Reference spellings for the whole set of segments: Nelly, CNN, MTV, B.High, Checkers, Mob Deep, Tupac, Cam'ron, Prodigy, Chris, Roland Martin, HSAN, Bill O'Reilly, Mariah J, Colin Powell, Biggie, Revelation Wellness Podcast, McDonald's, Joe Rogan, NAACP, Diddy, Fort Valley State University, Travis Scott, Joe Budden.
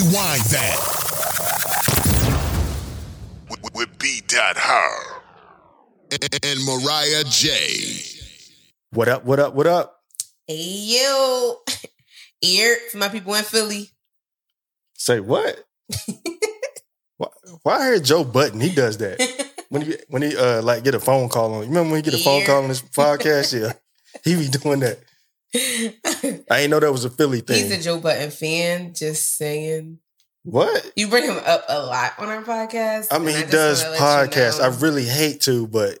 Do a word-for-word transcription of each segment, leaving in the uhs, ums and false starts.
Rewind That with, with B.Dot and, and Mariah J. What up, what up, what up? Hey, yo. Eric, for my people in Philly. Say what? why, why I heard Joe Budden, he does that. When he, when he uh, like get a phone call on, you remember when he get a yeah. phone call on his podcast? Yeah. He be doing that. I ain't know that was a Philly thing. He's a Joe Budden fan, just saying. What? You bring him up a lot on our podcast. I mean, he I does podcasts. You know. I really hate to, but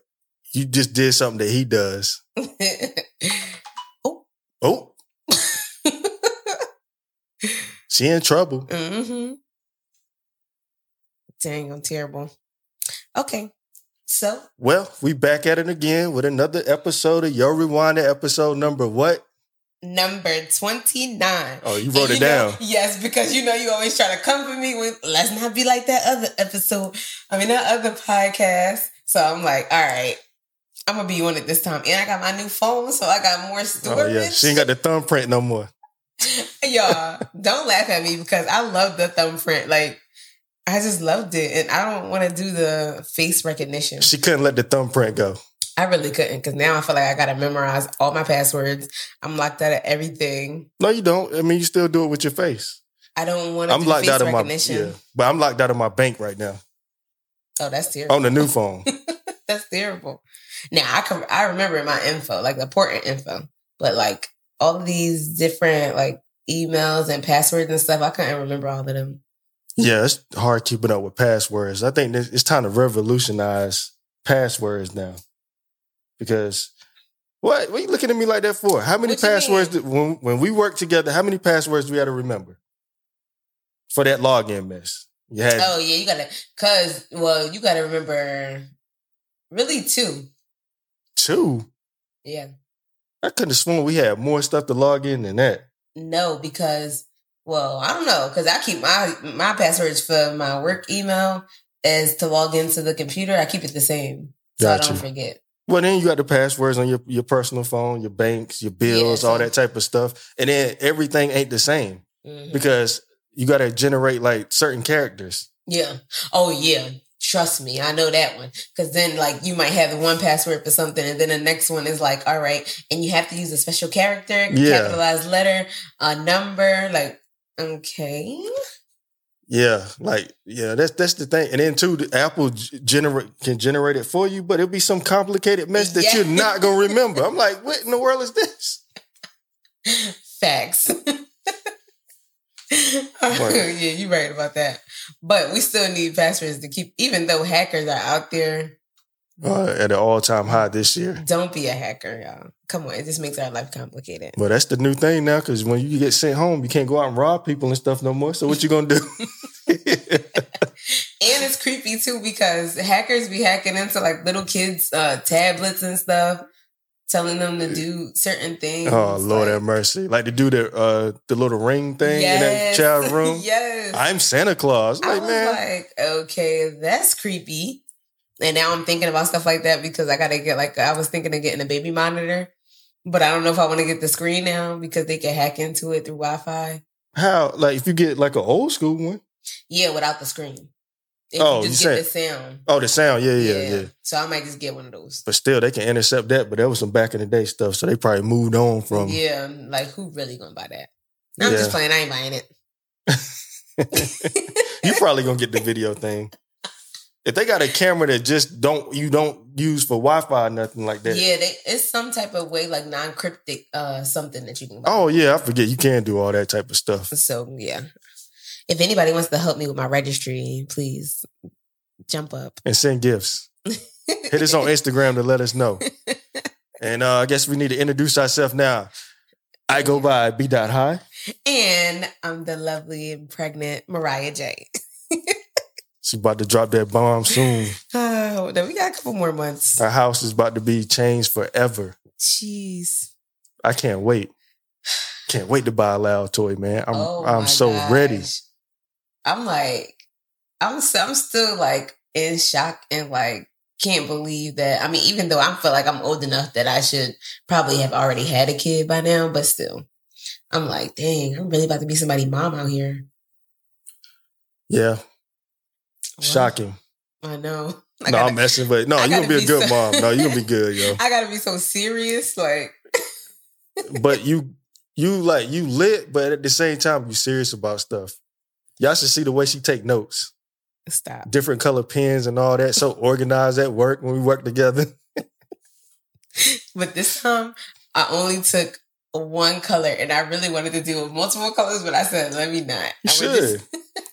you just did something that he does. oh. Oh. She in trouble. Mm-hmm. Dang, I'm terrible. Okay, so. Well, we back at it again with another episode of Yo Rewinder, episode number what? Number twenty-nine. Oh, you wrote you it know, down. Yes, because you know you always try to come for me with, let's not be like that other episode. I mean, that other podcast. So I'm like, all right, I'm going to be on it this time. And I got my new phone, so I got more storage. Oh, yeah. She ain't got the thumbprint no more. Y'all, don't laugh at me because I love the thumbprint. Like, I just loved it. And I don't want to do the face recognition. She couldn't let the thumbprint go. I really couldn't because now I feel like I got to memorize all my passwords. I'm locked out of everything. No, you don't. I mean, you still do it with your face. I don't want to do locked face out of recognition. My, yeah, but I'm locked out of my bank right now. Oh, that's terrible. On the new phone. That's terrible. Now, I can, I remember my info, like important info. But like all of these different like emails and passwords and stuff, I couldn't remember all of them. Yeah, it's hard keeping up with passwords. I think it's time to revolutionize passwords now. Because, what? What are you looking at me like that for? How many what passwords, did, when, when we worked together, how many passwords do we have to remember? For that login mess. You had, oh, yeah, you got to, because, well, you got to remember, really, two. Two? Yeah. I couldn't have sworn we had more stuff to log in than that. No, because... Well, I don't know, because I keep my, my passwords for my work email as to log into the computer. I keep it the same, so gotcha. I don't forget. Well, then you got the passwords on your, your personal phone, your banks, your bills, yeah, all that type of stuff. And then everything ain't the same mm-hmm. because you got to generate like certain characters. Yeah. Oh, yeah. Trust me, I know that one. Because then, like, you might have the one password for something, and then the next one is like, all right, and you have to use a special character, yeah. capitalized letter, a number, like. Okay. Yeah, like yeah, that's that's the thing. And then too, the Apple generate can generate it for you, but it'll be some complicated mess that yeah. you're not gonna remember. I'm like, what in the world is this? Facts. Yeah, you're right about that. But we still need passwords to keep, even though hackers are out there uh, at an all time high this year. Don't be a hacker, y'all. Come on, it just makes our life complicated. Well, that's the new thing now, because when you get sent home, you can't go out and rob people and stuff no more. So what you going to do? And it's creepy, too, because hackers be hacking into, like, little kids' uh, tablets and stuff, telling them to do certain things. Oh, Lord like, have mercy. Like to do the, uh, the little ring thing yes, in that child's room. Yes. I'm Santa Claus. I'm like, I was man. like, okay, that's creepy. And now I'm thinking about stuff like that because I got to get, like, I was thinking of getting a baby monitor. But I don't know if I want to get the screen now because they can hack into it through Wi-Fi. How? Like, if you get, like, an old school one? Yeah, without the screen. If oh, you just you get saying, the sound. Oh, the sound. Yeah, yeah, yeah, yeah. So I might just get one of those. But still, they can intercept that, but that was some back-in-the-day stuff, so they probably moved on from... Yeah, like, who really gonna buy that? I'm yeah. just playing. I ain't buying it. You probably gonna get the video thing. If they got a camera that just don't you don't use for Wi-Fi or nothing like that. Yeah, they, it's some type of way, like non-cryptic uh, something that you can buy. Oh, yeah. I forget. You can do all that type of stuff. So, yeah. If anybody wants to help me with my registry, please jump up. And send gifts. Hit us on Instagram to let us know. And uh, I guess we need to introduce ourselves now. I go by B.High. And I'm the lovely and pregnant Mariah J. She about to drop that bomb soon. Oh, then we got a couple more months. Our house is about to be changed forever. Jeez. I can't wait. Can't wait to buy a loud toy, man. I'm oh I'm so gosh. ready. I'm like, I'm I'm still like in shock and like can't believe that. I mean, even though I feel like I'm old enough that I should probably have already had a kid by now, but still. I'm like, dang, I'm really about to be somebody's mom out here. Yeah. Wow. Shocking. I know. I no, gotta, I'm messing, but no, you're going to be a good so, mom. No, you're going to be good, yo. I got to be so serious, like. But you, you like, you lit, but at the same time, you serious about stuff. Y'all should see the way she take notes. Stop. Different color pens and all that. So organized at work when we work together. But this time, I only took one color, and I really wanted to deal with multiple colors, but I said, let me not. You I should.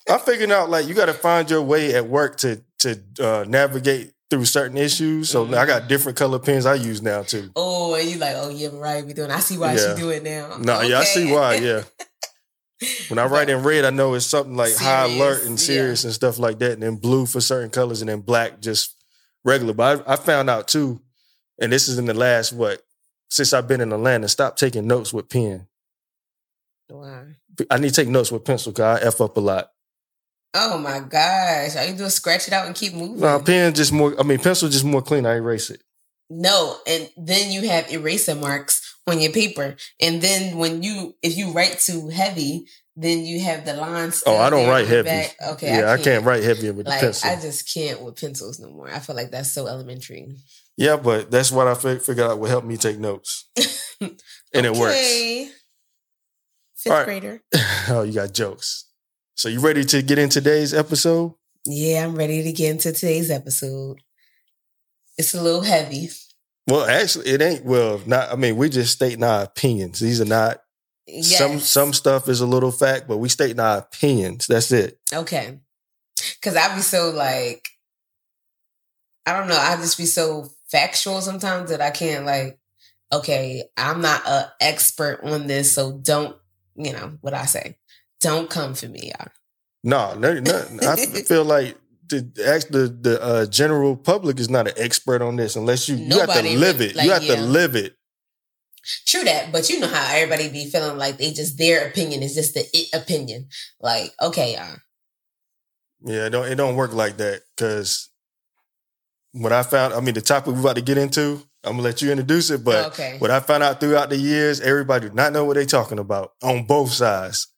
I'm figuring out, like, you got to find your way at work to to uh, navigate through certain issues. So mm-hmm. I got different color pens I use now, too. Oh, and you like, oh, yeah, Mariah be doing I see why yeah. she do it now. No, okay. yeah, I see why, yeah. When I write in red, I know it's something like serious, high alert and serious yeah. and stuff like that. And then blue for certain colors, and then black just regular. But I, I found out, too, and this is in the last, what, since I've been in Atlanta, stop taking notes with pen. Why? I need to take notes with pencil because I F up a lot. Oh, my gosh. All you do is scratch it out and keep moving. No, pen just more, I mean, pencil just more clean. I erase it. No, and then you have eraser marks on your paper. And then when you, if you write too heavy, then you have the lines. Oh, I don't write heavy. Back. Okay, yeah, I can't. I can't write heavy with like, the pencil. I just can't with pencils no more. I feel like that's so elementary. Yeah, but that's what I f- figured out would help me take notes. And okay. It works. Fifth right. grader. Oh, you got jokes. So you ready to get in today's episode? Yeah, I'm ready to get into today's episode. It's a little heavy. Well, actually, it ain't. Well, not. I mean, we're just stating our opinions. These are not. Yes. Some some stuff is a little fact, but we stating our opinions. That's it. Okay. Because I be so like, I don't know. I just be so factual sometimes that I can't like, okay, I'm not an expert on this, so don't, you know, what I say. Don't come for me, y'all. No, no, no. I feel like the the, the uh, general public is not an expert on this unless you, you have to live it. Like, you have yeah. to live it. True that, but you know how everybody be feeling like they just, their opinion is just the it opinion. Like, okay, y'all. Yeah, it don't, it don't work like that because what I found, I mean, the topic we're about to get into, I'm going to let you introduce it, but okay. What I found out throughout the years, everybody do not know what they're talking about on both sides.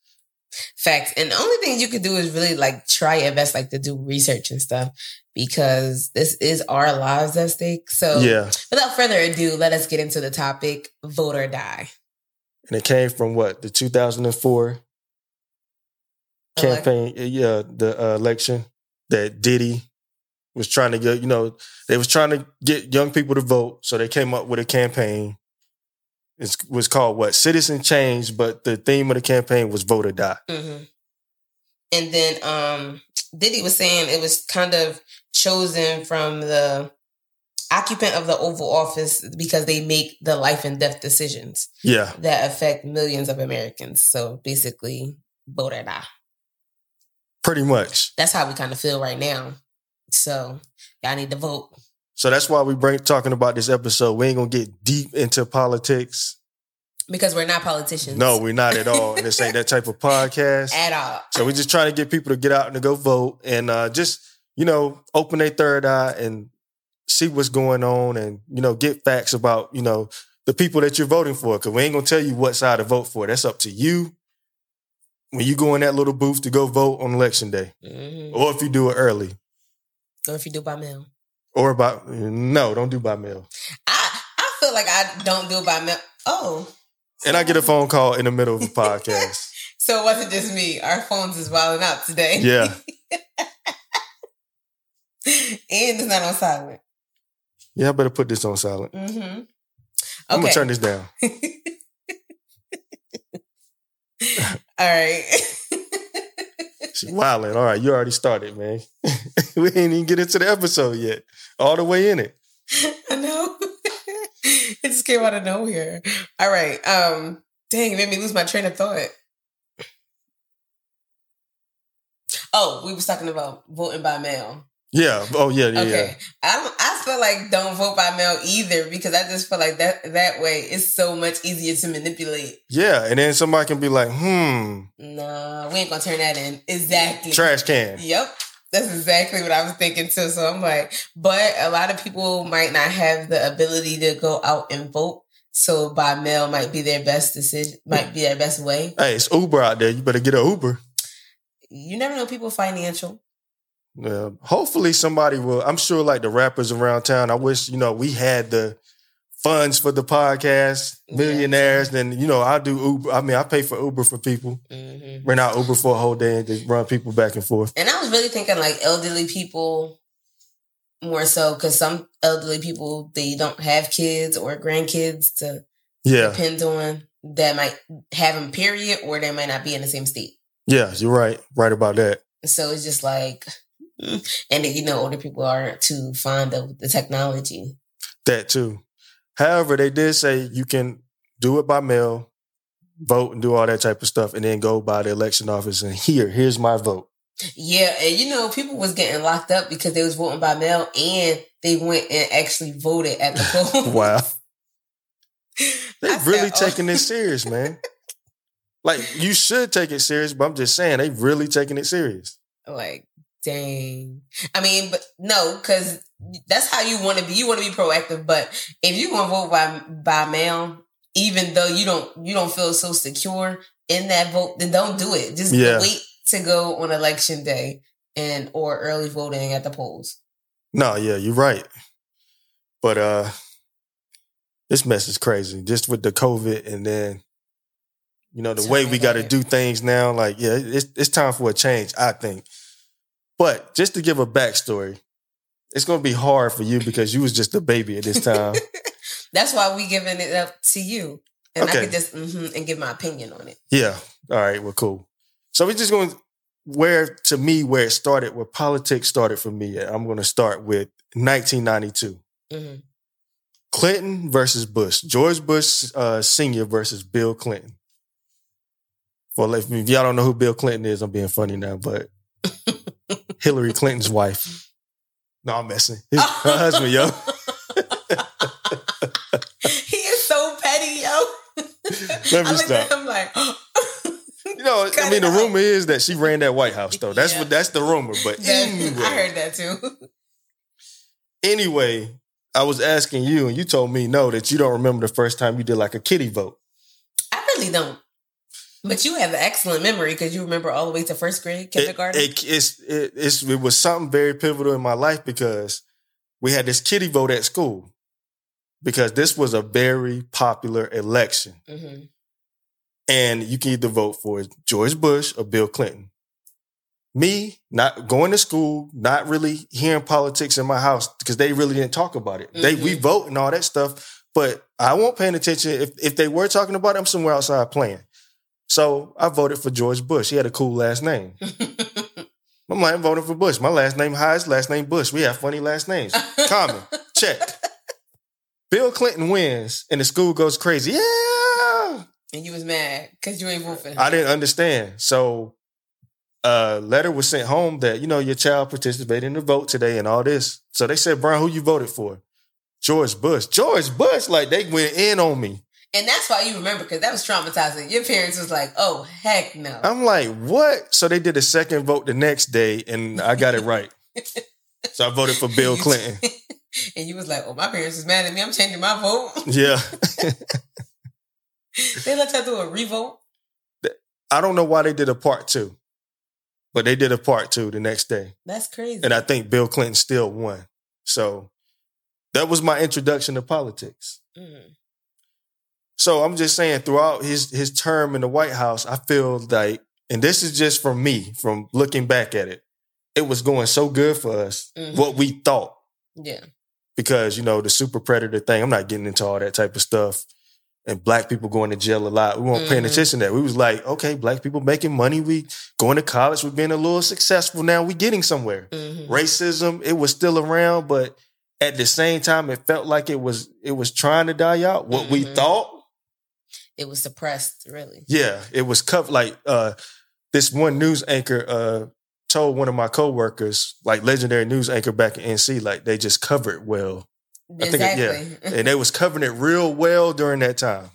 Facts. And the only thing you could do is really like try your best, like to do research and stuff, because this is our lives at stake. So yeah. Without further ado, let us get into the topic, vote or die. And it came from what? The two thousand four campaign, Elec- yeah, the uh, election that Diddy was trying to get, you know, they was trying to get young people to vote. So they came up with a campaign. It was called what? Citizen Change, but the theme of the campaign was vote or die. Mm-hmm. And then um, Diddy was saying it was kind of chosen from the occupant of the Oval Office because they make the life and death decisions yeah. that affect millions of Americans. So basically, vote or die. Pretty much. That's how we kind of feel right now. So y'all need to vote. So that's why we bring talking about this episode. We ain't gonna get deep into politics because we're not politicians. No, we're not at all. And this ain't that type of podcast at all. So we're just trying to get people to get out and to go vote and uh, just you know open their third eye and see what's going on and you know get facts about you know the people that you're voting for. Because we ain't gonna tell you what side to vote for. That's up to you when you go in that little booth to go vote on election day, mm-hmm. or if you do it early, or if you do it by mail. Or by, no, don't do by mail. I, I feel like I don't do by mail. Oh. And I get a phone call in the middle of a podcast. So it wasn't just me. Our phones is wilding out today. Yeah. And it's not on silent. Yeah, I better put this on silent. Mm-hmm. Okay. I'm going to turn this down. All right. She's wilding. All right, you already started, man. We ain't even get into the episode yet. All the way in it. I know. It just came out of nowhere. All right. Um, dang, it made me lose my train of thought. Oh, we was talking about voting by mail. Yeah. Oh, yeah, yeah, okay. yeah. I I feel like don't vote by mail either because I just feel like that that way it's so much easier to manipulate. Yeah, and then somebody can be like, hmm. Nah, we ain't gonna turn that in. Exactly. Trash can. Yep. That's exactly what I was thinking too. So I'm like, but a lot of people might not have the ability to go out and vote. So by mail might be their best decision, might be their best way. Hey, it's Uber out there. You better get an Uber. you never know people financial. Yeah. Hopefully somebody will. I'm sure like the rappers around town, I wish, you know, we had the funds for the podcast, millionaires. Yeah. Then, you know, I do Uber. I mean, I pay for Uber for people. Mm-hmm. Rent out Uber for a whole day and just run people back and forth. And I was really thinking like elderly people more so, because some elderly people, they don't have kids or grandkids to yeah. depend on, that might have them period, or they might not be in the same state. Yeah, you're right. Right about that. So it's just like, and then, you know, older people aren't too fond of the technology. That too. However, they did say you can do it by mail, vote and do all that type of stuff, and then go by the election office and here, here's my vote. Yeah, and you know, people was getting locked up because they was voting by mail and they went and actually voted at the polls. Wow. They're really said, oh. taking this serious, man. Like, you should take it serious, but I'm just saying, they really taking it serious. Like, dang. I mean, but no, because that's how you want to be. You want to be proactive, but if you're going to vote by by mail, even though you don't you don't feel so secure in that vote, then don't do it. Just yeah. wait to go on election day and or early voting at the polls. No, yeah, you're right. But uh, this mess is crazy. Just with the COVID and then, you know, the it's way we got to do things now, like, yeah, it's it's time for a change, I think. But just to give a backstory, it's going to be hard for you because you was just a baby at this time. That's why we giving it up to you. And okay. I could just, mm-hmm, and give my opinion on it. Yeah. All right. Well, cool. So we're just going to where, to me, where it started, where politics started for me. I'm going to start with nineteen ninety-two. Mm-hmm. Clinton versus Bush. George Bush uh, Senior versus Bill Clinton. Well, if, if y'all don't know who Bill Clinton is, I'm being funny now, but Hillary Clinton's wife. No, I'm messing. His, her husband, yo. He is so petty, yo. Let me I stop. I'm like, you know, I mean, the out. rumor is that she ran that White House, though. That's yeah. what that's the rumor. But yeah, anyway, I heard that too. Anyway, I was asking you, and you told me no, that you don't remember the first time you did like a kiddie vote. I really don't. But you have an excellent memory because you remember all the way to first grade, kindergarten. It, it, it's, it, it's, it was something very pivotal in my life because we had this kiddie vote at school because this was a very popular election. Mm-hmm. And you can either vote for George Bush or Bill Clinton. Me, not going to school, not really hearing politics in my house because they really didn't talk about it. Mm-hmm. They We vote and all that stuff, but I won't pay attention. If, if they were talking about it, I'm somewhere outside playing. So I voted for George Bush. He had a cool last name. I'm like, I'm voting for Bush. My last name High, last name Bush. We have funny last names. Common. Check. Bill Clinton wins and the school goes crazy. Yeah. And you was mad because you ain't voting for him. I didn't understand. So a letter was sent home that, you know, your child participated in the vote today and all this. So they said, Brian, who you voted for? George Bush. George Bush. Like, they went in on me. And that's why you remember, because that was traumatizing. Your parents was like, oh, heck no. I'm like, what? So they did a second vote the next day, and I got it right. So I voted for Bill Clinton. And you was like, oh, my parents is mad at me. I'm changing my vote. Yeah. They let y'all do a revote? I don't know why they did a part two, but they did a part two the next day. That's crazy. And I think Bill Clinton still won. So that was my introduction to politics. Mm-hmm. So I'm just saying, throughout his his term in the White House, I feel like, and this is just from me, from looking back at it, it was going so good for us, mm-hmm. what we thought. Yeah. Because, you know, the super predator thing, I'm not getting into all that type of stuff. And black people going to jail a lot. We weren't mm-hmm. paying attention to that. We was like, okay, black people making money. We going to college. We're being a little successful now. We getting somewhere. Mm-hmm. Racism, it was still around, but at the same time, it felt like it was it was trying to die out. What mm-hmm. we thought. It was suppressed, really. Yeah, it was covered. Like uh, this one news anchor uh, told one of my coworkers, like legendary news anchor back in N C, like they just covered well. Exactly. I think it, yeah, and they was covering it real well during that time.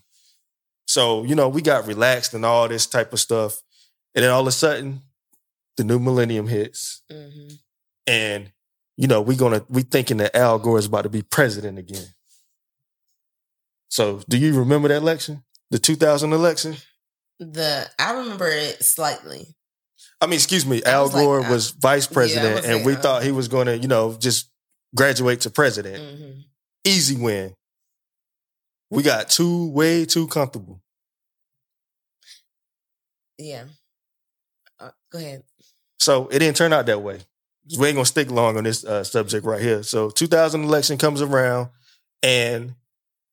So you know, we got relaxed and all this type of stuff, and then all of a sudden, the new millennium hits, mm-hmm. and you know we gonna we thinking that Al Gore is about to be president again. So, do you remember that election? The two thousand election? The I remember it slightly. I mean, excuse me, Al was Gore like, was vice president, yeah, and like, we uh, thought he was going to, you know, just graduate to president. Mm-hmm. Easy win. We got too, way too comfortable. Yeah. Uh, go ahead. So it didn't turn out that way. We ain't going to stick long on this uh, subject right here. So two thousand election comes around, and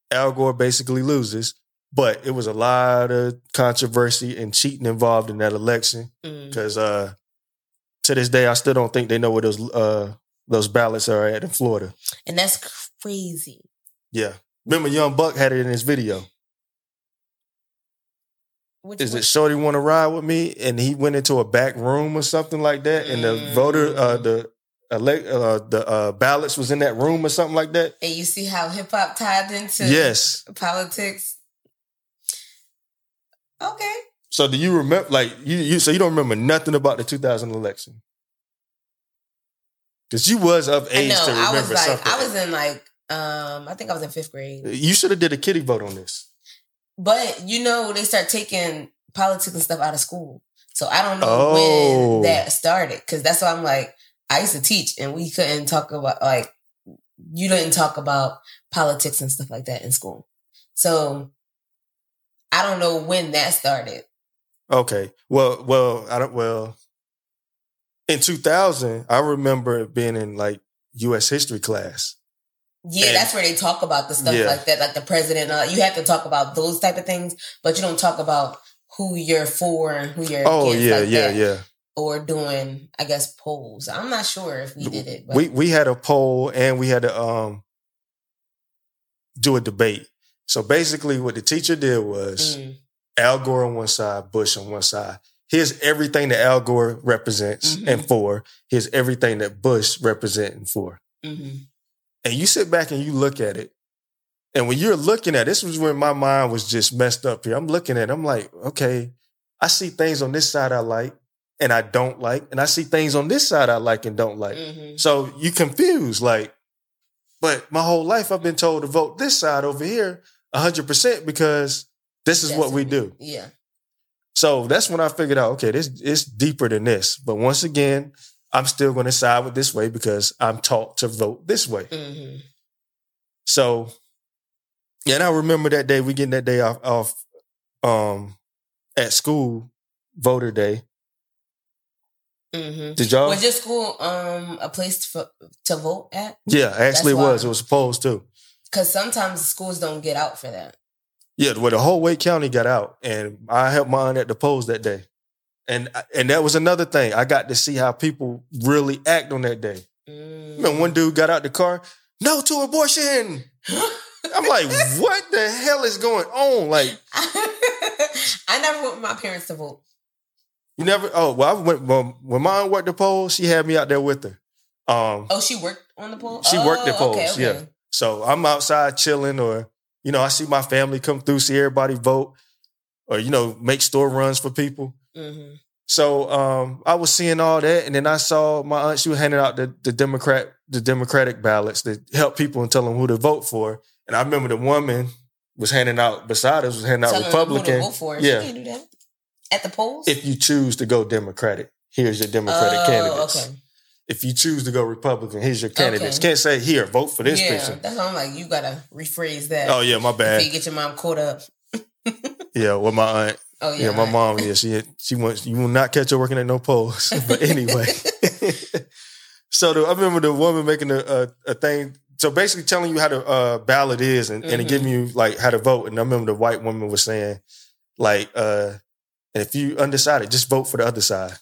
Al Gore basically loses. But it was a lot of controversy and cheating involved in that election because mm. uh, to this day, I still don't think they know where those uh, those ballots are at in Florida. And that's crazy. Yeah. Remember, Young Buck had it in his video. Which Is one? It Shorty Want to Ride With Me? And he went into a back room or something like that. And mm. the voter, uh, the elect, uh, the uh, ballots was in that room or something like that. And you see how hip hop tied into yes. politics. Okay. So do you remember, like, you, you so you don't remember nothing about the two thousand election? Because you was of age know, to remember I was like, something. I was in, like, um, I think I was in fifth grade. You should have did a kiddie vote on this. But, you know, they start taking politics and stuff out of school. So I don't know oh. when that started. Because that's why I'm like, I used to teach and we couldn't talk about, like, you didn't talk about politics and stuff like that in school. So I don't know when that started. Okay. Well, well, I don't, well, in two thousand, I remember being in like U S history class. Yeah, and that's where they talk about the stuff yeah. like that, like the president. Uh, you have to talk about those type of things, but you don't talk about who you're for and who you're oh, against. Oh, yeah, like yeah, that. yeah. Or doing, I guess, polls. I'm not sure if we did it. But. We, we had a poll and we had to um, do a debate. So basically what the teacher did was mm. Al Gore on one side, Bush on one side. Here's everything that Al Gore represents mm-hmm. and for. Here's everything that Bush represents and for. Mm-hmm. And you sit back and you look at it. And when you're looking at it, this was when my mind was just messed up here. I'm looking at it. I'm like, okay, I see things on this side I like and I don't like. And I see things on this side I like and don't like. Mm-hmm. So you confused, like, but my whole life I've been told to vote this side over here. A hundred percent because this is that's what we do. Yeah. So that's when I figured out, okay, this it's deeper than this. But once again, I'm still going to side with this way because I'm taught to vote this way. Mm-hmm. So, yeah, and I remember that day, we getting that day off, off um, at school, voter day. Mm-hmm. Did y'all? Was your school um, a place to, to vote at? Yeah, actually it was. It was supposed to. Because sometimes schools don't get out for that. Yeah, well, the whole Wake County got out, and I helped mine at the polls that day. And and that was another thing. I got to see how people really act on that day. Mm. I mean, one dude got out the car, no to abortion! I'm like, what the hell is going on? Like, I never went with my parents to vote. You never? Oh, well, I went well, when mine worked the polls, she had me out there with her. Um, oh, she worked on the polls? She oh, worked the polls, okay, okay. yeah. So I'm outside chilling or, you know, I see my family come through, see everybody vote or, you know, make store runs for people. Mm-hmm. So um, I was seeing all that. And then I saw my aunt, she was handing out the, the Democrat, the Democratic ballots to help people and tell them who to vote for. And I remember the woman was handing out, beside us was handing out Republican. Vote for. Yeah. You can't do that at the polls? If you choose to go Democratic, here's your Democratic oh, candidates. Okay. If you choose to go Republican, here's your candidates. Okay. Can't say, here, vote for this yeah, person. Yeah, that's why I'm like, you got to rephrase that. Oh, yeah, my bad. If you get your mom caught up. yeah, well, my aunt. Oh, yeah. Yeah, my aunt. mom, yeah, she she wants, you will not catch her working at no polls. But anyway. so the, I remember the woman making a, a, a thing. So basically telling you how the uh, ballot is and, mm-hmm. and giving you, like, how to vote. And I remember the white woman was saying, like, uh, if you undecided, just vote for the other side.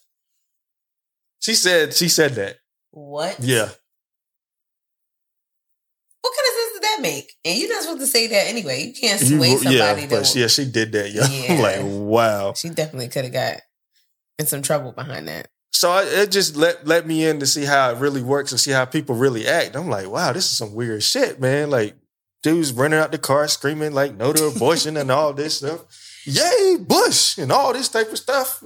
She said she said that. What? Yeah. What kind of sense did that make? And you're not supposed to say that anyway. You can't sway you, somebody. Yeah, but yeah, she did that. Yeah. I'm like, wow. She definitely could have got in some trouble behind that. So I, it just let let me in to see how it really works and see how people really act. I'm like, wow, this is some weird shit, man. Like, dudes running out the car screaming like no to abortion and all this stuff. Yay, Bush and all this type of stuff.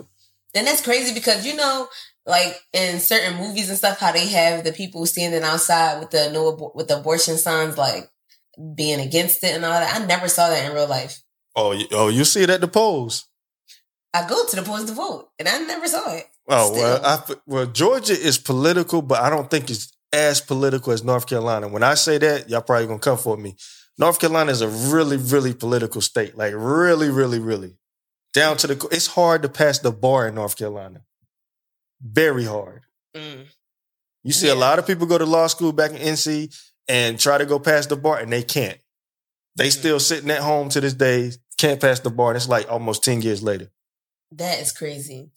And that's crazy because, you know, like in certain movies and stuff, how they have the people standing outside with the no abor- with the abortion signs, like being against it and all that. I never saw that in real life. Oh, oh, you see it at the polls. I go to the polls to vote, and I never saw it. Oh, Still. well, I, well, Georgia is political, but I don't think it's as political as North Carolina. When I say that, y'all probably going to come for me. North Carolina is a really, really political state. Like, really, really, really. Down to the... It's hard to pass the bar in North Carolina. Very hard. Mm. You see yeah. a lot of people go to law school back in N C and try to go past the bar, and they can't. They mm. still sitting at home to this day, can't pass the bar, and it's like almost ten years later. That is crazy.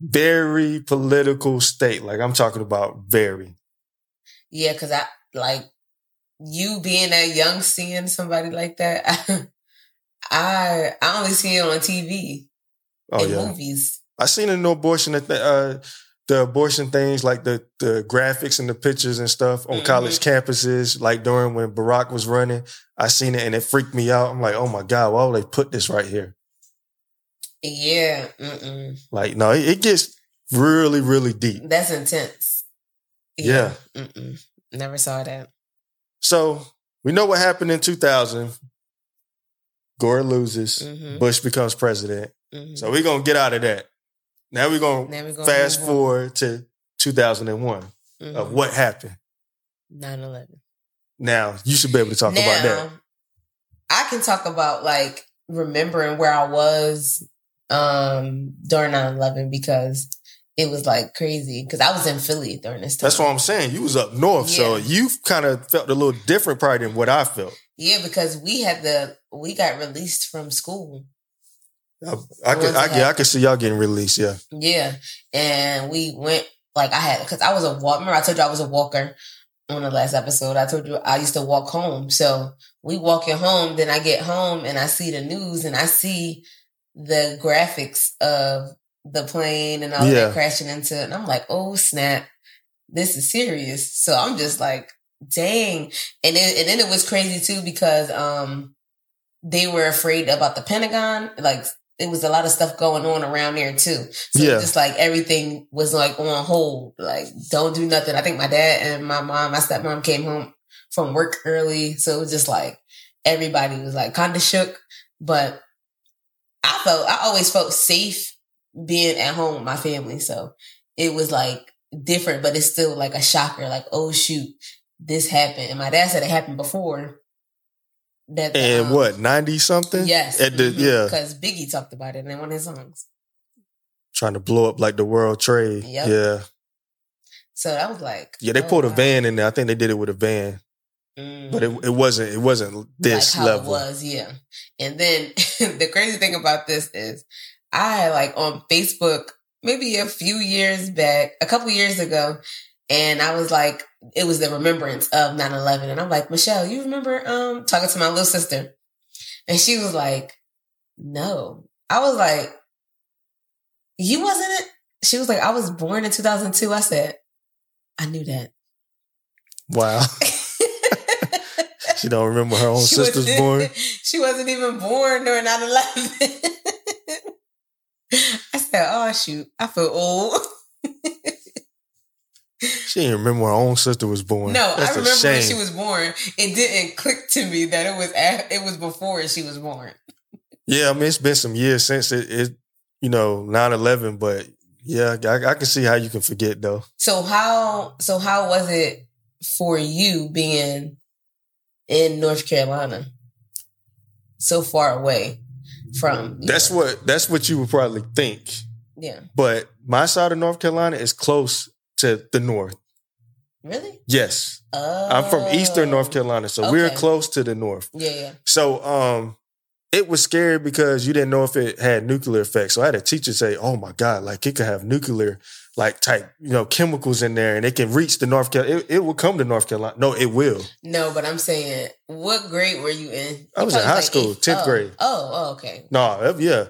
Very political state. Like, I'm talking about very. Yeah, because I, like, you being that young, seeing somebody like that, I I, I only see it on T V oh, and yeah. movies. I seen an abortion, at the, uh, the abortion things, like the, the graphics and the pictures and stuff on mm-hmm. college campuses, like during when Barack was running. I seen it and it freaked me out. I'm like, oh my God, why would they put this right here? Yeah. Mm-mm. Like, no, it, it gets really, really deep. That's intense. Yeah. yeah. Mm-mm. Never saw that. So we know what happened in two thousand. Gore loses. Mm-hmm. Bush becomes president. Mm-hmm. So we're going to get out of that. Now we're going to fast forward to two thousand one mm-hmm. of what happened. nine eleven. Now, you should be able to talk now, about that. I can talk about, like, remembering where I was um, during nine eleven because it was, like, crazy. Because I was in Philly during this time. That's what I'm saying. You was up north, yeah. so you kind of felt a little different probably than what I felt. Yeah, because we had the we got released from school. I, I could, I, yeah, I could see y'all getting released. Yeah, yeah, and we went like I had because I was a walker. Remember, I told you I was a walker on the last episode. I told you I used to walk home. So we walking home. Then I get home and I see the news and I see the graphics of the plane and all yeah. that crashing into it. And I'm like, oh snap, this is serious. So I'm just like. Dang. And then, and then it was crazy, too, because um, they were afraid about the Pentagon. Like, it was a lot of stuff going on around there, too. So yeah. just, like, everything was, like, on hold. Like, don't do nothing. I think my dad and my mom, my stepmom came home from work early. So it was just, like, everybody was, like, kind of shook. But I felt, I always felt safe being at home with my family. So it was, like, different, but it's still, like, a shocker. Like, oh, shoot. This happened, and my dad said it happened before. That the, and um, what ninety something? Yes, at the, mm-hmm. yeah, because Biggie talked about it in one of his songs. Trying to blow up like the World Trade, yep. yeah. So that was like, yeah, they oh, pulled a wow. van in there. I think they did it with a van, mm. but it, it wasn't it wasn't this like how level. It was yeah, and then the crazy thing about this is, I like on Facebook maybe a few years back, a couple years ago. And I was like, it was the remembrance of nine eleven. And I'm like, Michelle, you remember um, talking to my little sister? And she was like, no. I was like, you wasn't it? She was like, I was born in two thousand two. I said, I knew that. Wow. She don't remember her own she sister's was, born? She wasn't even born during nine eleven. I said, oh, shoot. I feel old. She didn't remember when her own sister was born. No, that's I remember when she was born. It didn't click to me that it was after, it was before she was born. Yeah, I mean, it's been some years since it, it you know, nine eleven, but yeah, I, I can see how you can forget, though. So how so how was it for you being in North Carolina so far away from... That's know. what That's what you would probably think. Yeah. But my side of North Carolina is close to the north. Really? Yes. Oh. I'm from Eastern North Carolina, so okay. we're close to the north. Yeah, yeah. So um, it was scary because you didn't know if it had nuclear effects. So I had a teacher say, oh, my God, like it could have nuclear like type, you know, chemicals in there and it can reach the North Carolina. It, it will come to North Carolina. No, it will. No, but I'm saying, what grade were you in? You I was in high like school, eighth? tenth oh. grade. Oh, oh, okay. No, yeah.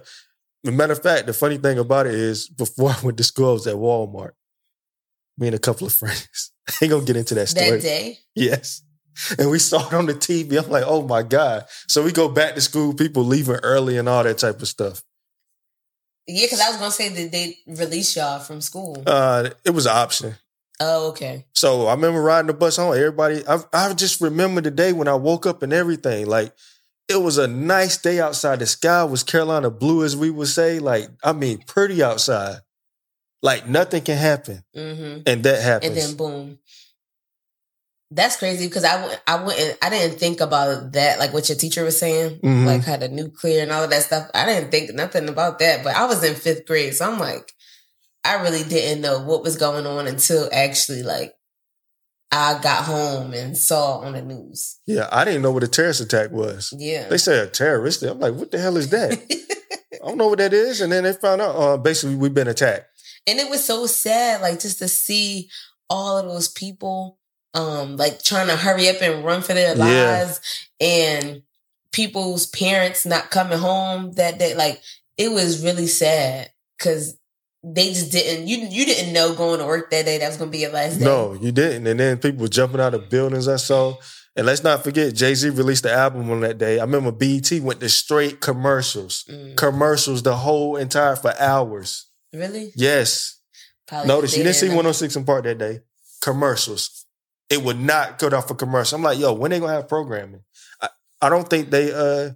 Matter of fact, the funny thing about it is before I went to school, I was at Walmart. Me and a couple of friends. I ain't gonna get into that story. That day? Yes. And we saw it on the T V. I'm like, oh my God. So we go back to school, people leaving early and all that type of stuff. Yeah, because I was gonna say that they released y'all from school. Uh, it was an option. Oh, okay. So I remember riding the bus home. Everybody, I, I just remember the day when I woke up and everything. Like, It was a nice day outside. The sky was Carolina blue, as we would say. Like, I mean, pretty outside. Like, nothing can happen. Mm-hmm. And that happens. And then boom. That's crazy because I, w- I wouldn't, I didn't think about that, like what your teacher was saying, mm-hmm. like how the nuclear and all of that stuff. I didn't think nothing about that, but I was in fifth grade. So I'm like, I really didn't know what was going on until actually like I got home and saw on the news. Yeah, I didn't know what a terrorist attack was. Yeah. They said a terrorist. I'm like, what the hell is that? I don't know what that is. And then they found out, uh, basically, we've been attacked. And it was so sad, like just to see all of those people. Um, like trying to hurry up and run for their lives yeah. and people's parents not coming home that day. Like it was really sad because they just didn't, you you didn't know going to work that day that was going to be your last day. No, you didn't. And then people were jumping out of buildings I saw. And let's not forget, Jay-Z released the album on that day. I remember B E T went to straight commercials. Mm. Commercials the whole entire for hours. Really? Yes. Probably notice, you didn't see one oh six in Park that day. Commercials. It would not cut off a commercial. I'm like, yo, when they gonna have programming? I, I don't think they. Uh,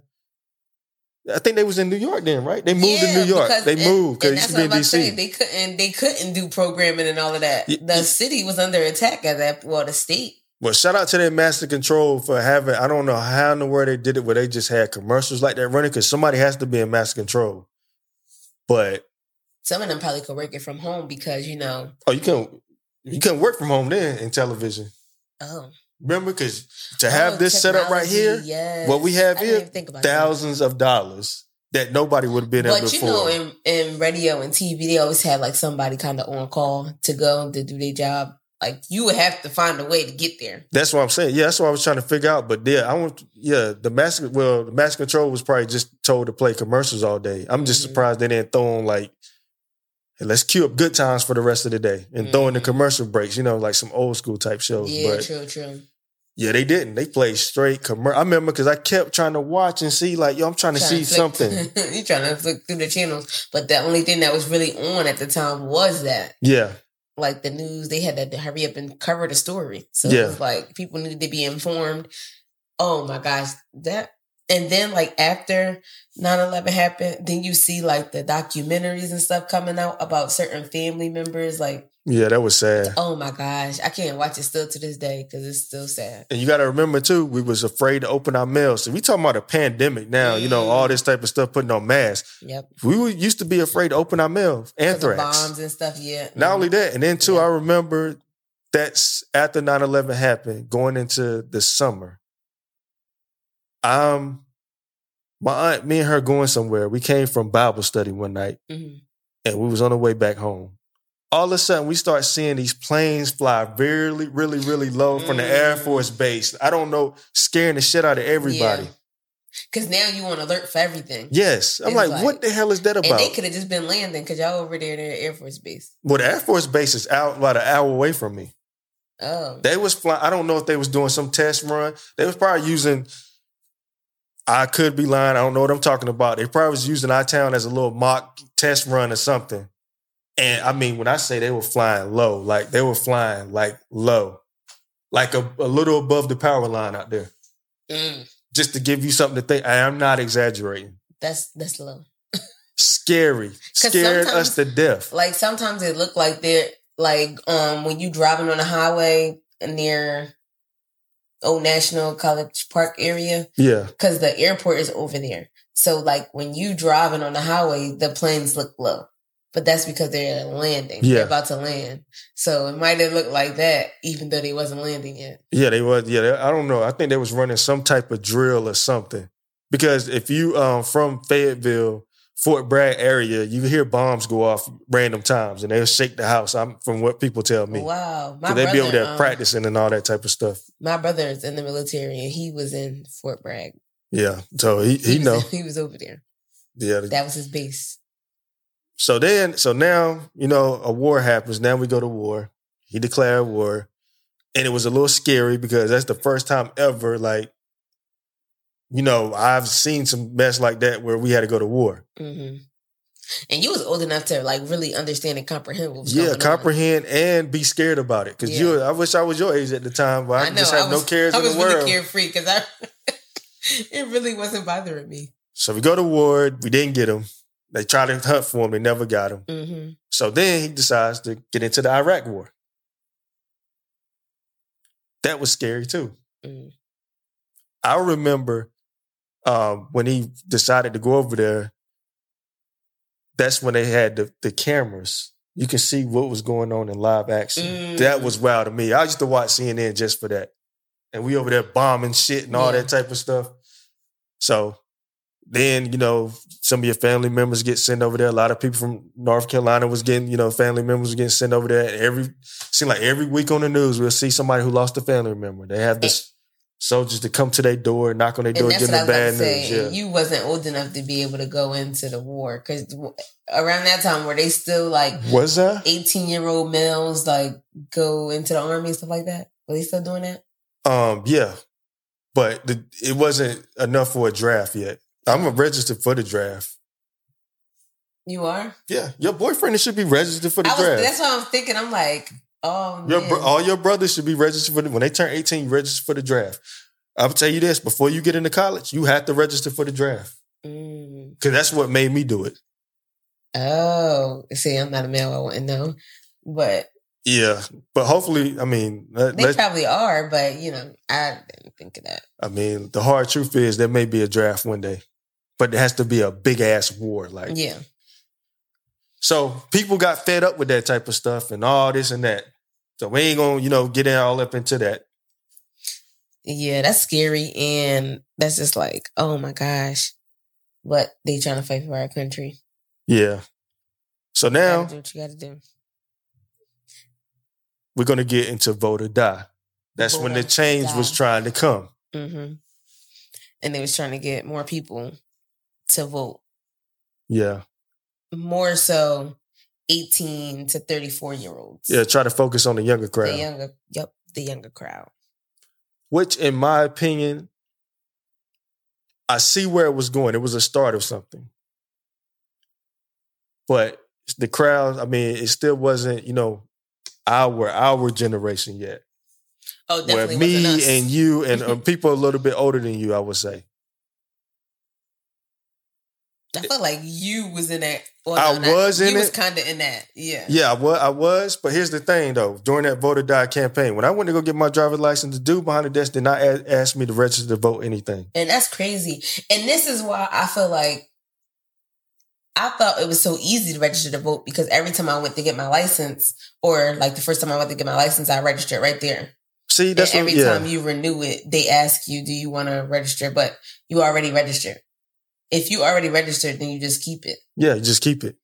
I think they was in New York then, right? They moved yeah, to New York. They and, moved because it should be in D C. They couldn't. They couldn't do programming and all of that. Yeah, the yeah. city was under attack at that. Well, the state. Well, shout out to their master control for having. I don't know how in the world they did it, where they just had commercials like that running because somebody has to be in master control. But some of them probably could work it from home because you know. Oh, you couldn't. You couldn't work from home then in television. Oh. Remember, because to have oh, this set up right here, yes. what we have here, thousands that. of dollars that nobody would have been able to afford. But you before. know, in, in radio and T V, they always have like somebody kind of on call to go to do their job. Like you would have to find a way to get there. That's what I'm saying. Yeah, that's what I was trying to figure out. But yeah, I want. Yeah, the mask. Well, the mask control was probably just told to play commercials all day. I'm just mm-hmm. surprised they didn't throw on like. Let's cue up good times for the rest of the day and mm. throw in the commercial breaks, you know, like some old school type shows. Yeah, but true, true. Yeah, they didn't. They played straight commercial. I remember because I kept trying to watch and see, like, yo, I'm trying to trying see to something. You're trying to flick through the channels. But the only thing that was really on at the time was that. Yeah. Like the news, they had to hurry up and cover the story. So yeah. it was like people needed to be informed. Oh my gosh, that. And then, like, after nine eleven happened, then you see, like, the documentaries and stuff coming out about certain family members. Like, yeah, that was sad. Oh, my gosh. I can't watch it still to this day because it's still sad. And you got to remember, too, we was afraid to open our mail. So we talking about a pandemic now, mm. you know, all this type of stuff, putting on masks. Yep. We were, used to be afraid to open our mail. Anthrax. Bombs and stuff, yeah. Not mm. only that. And then, too, yep. I remember that's after nine eleven happened, going into the summer. Um, my aunt, me and her going somewhere. We came from Bible study one night, mm-hmm. and we was on the way back home. All of a sudden, we start seeing these planes fly really, really, really low from mm. the Air Force Base. I don't know, scaring the shit out of everybody. Yeah. Because now you on alert for everything. Yes. I'm like, like, what the hell is that about? And they could have just been landing because y'all over there at the Air Force Base. Well, the Air Force Base is out about an hour away from me. Oh. They was flying. I don't know if they was doing some test run. They was probably using... I could be lying. I don't know what I'm talking about. They probably was using our town as a little mock test run or something. And I mean, when I say they were flying low, like they were flying like low, like a, a little above the power line out there. Mm. Just to give you something to think. I am not exaggerating. That's that's low. Scary. Scared us to death. Like sometimes it looked like they're like um, when you driving on the highway near Old National College Park area. Yeah. Because the airport is over there. So, like, when you driving on the highway, the planes look low. But that's because they're landing. Yeah. They're about to land. So, it might have looked like that, even though they wasn't landing yet. Yeah, they was. Yeah, they, I don't know. I think they was running some type of drill or something. Because if you um, from Fayetteville, Fort Bragg area, you hear bombs go off random times. And they'll shake the house, I'm, from what people tell me. Wow. My so they brother, be over there um, practicing and all that type of stuff. My brother is in the military and he was in Fort Bragg. Yeah. So he, he, he know. Was, he was over there. Yeah. That was his base. So then, so now, you know, a war happens. Now we go to war. He declared war. And it was a little scary because that's the first time ever, like, you know, I've seen some mess like that where we had to go to war. Mm-hmm. And you was old enough to, like, really understand and comprehend what was yeah, going on. Yeah, comprehend and be scared about it. Because yeah. you, I wish I was your age at the time, but I, I know, just had I was, no cares I in the world. I was really carefree because I... It really wasn't bothering me. So we go to Ward. We didn't get him. They tried to hunt for him. They never got him. Mm-hmm. So then he decides to get into the Iraq War. That was scary, too. Mm. I remember uh, when he decided to go over there, that's when they had the, the cameras. You can see what was going on in live action. Mm. That was wild to me. I used to watch C N N just for that. And we over there bombing shit and all yeah. that type of stuff. So then, you know, some of your family members get sent over there. A lot of people from North Carolina was getting, you know, family members getting sent over there. Every seemed like every week on the news, we'll see somebody who lost a family member. They have this soldiers to come to their door, knock on their door, give them bad news. Yeah. You wasn't old enough to be able to go into the war because around that time, were they still like was that eighteen-year-old males like go into the army and stuff like that? Were they still doing that? Um, yeah, but the, it wasn't enough for a draft yet. I'm registered for the draft. You are? Yeah. Your boyfriend should be registered for the I was, draft. That's what I'm thinking. I'm like, oh, man. Your bro- all your brothers should be registered for the... When they turn eighteen, you register for the draft. I'll tell you this. Before you get into college, you have to register for the draft. Because mm. that's what made me do it. Oh. See, I'm not a male. I wouldn't know. But... Yeah, but hopefully, I mean... Let, they probably are, but, you know, I didn't think of that. I mean, the hard truth is there may be a draft one day, but it has to be a big-ass war. Like, yeah. So people got fed up with that type of stuff and all this and that. So we ain't going to, you know, get in all up into that. Yeah, that's scary, and that's just like, oh, my gosh, what they trying to fight for our country. Yeah. So now... You gotta do what you got to do. We're going to get into vote or die. That's vote when the change die. was trying to come. Mm-hmm. And they was trying to get more people to vote. Yeah. More so eighteen to thirty-four-year-olds. Yeah, try to focus on the younger crowd. The younger, yep, the younger crowd. Which, in my opinion, I see where it was going. It was a start of something. But the crowd, I mean, it still wasn't, you know, Our our generation yet. Oh, definitely. Where me wasn't us. And you and uh, people a little bit older than you, I would say. I felt like you was in that. Well, I no, was not, in you it. You was kind of in that. Yeah. Yeah, I was. I was. But here's the thing, though. During that vote or die campaign, when I went to go get my driver's license, the dude behind the desk did not ask, ask me to register to vote anything. And that's crazy. And this is why I feel like I thought it was so easy to register to vote because every time I went to get my license or like the first time I went to get my license, I registered right there. See, that's and every what, yeah. time you renew it, they ask you, do you want to register? But you already registered. If you already registered, then you just keep it. Yeah, just keep it.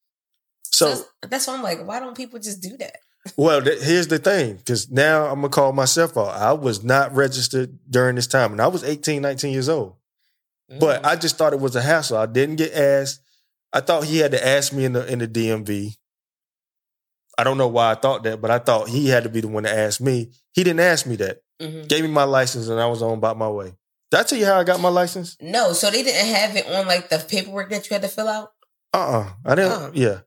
So, so that's, that's why I'm like, why don't people just do that? Well, th- here's the thing, because now I'm going to call myself out. I was not registered during this time and I was eighteen, nineteen years old, mm. but I just thought it was a hassle. I didn't get asked. I thought he had to ask me in the in the D M V. I don't know why I thought that, but I thought he had to be the one to ask me. He didn't ask me that. Mm-hmm. Gave me my license, and I was on about my way. Did I tell you how I got my license? No, so they didn't have it on, like, the paperwork that you had to fill out? Uh-uh. I didn't. Uh-huh. Yeah.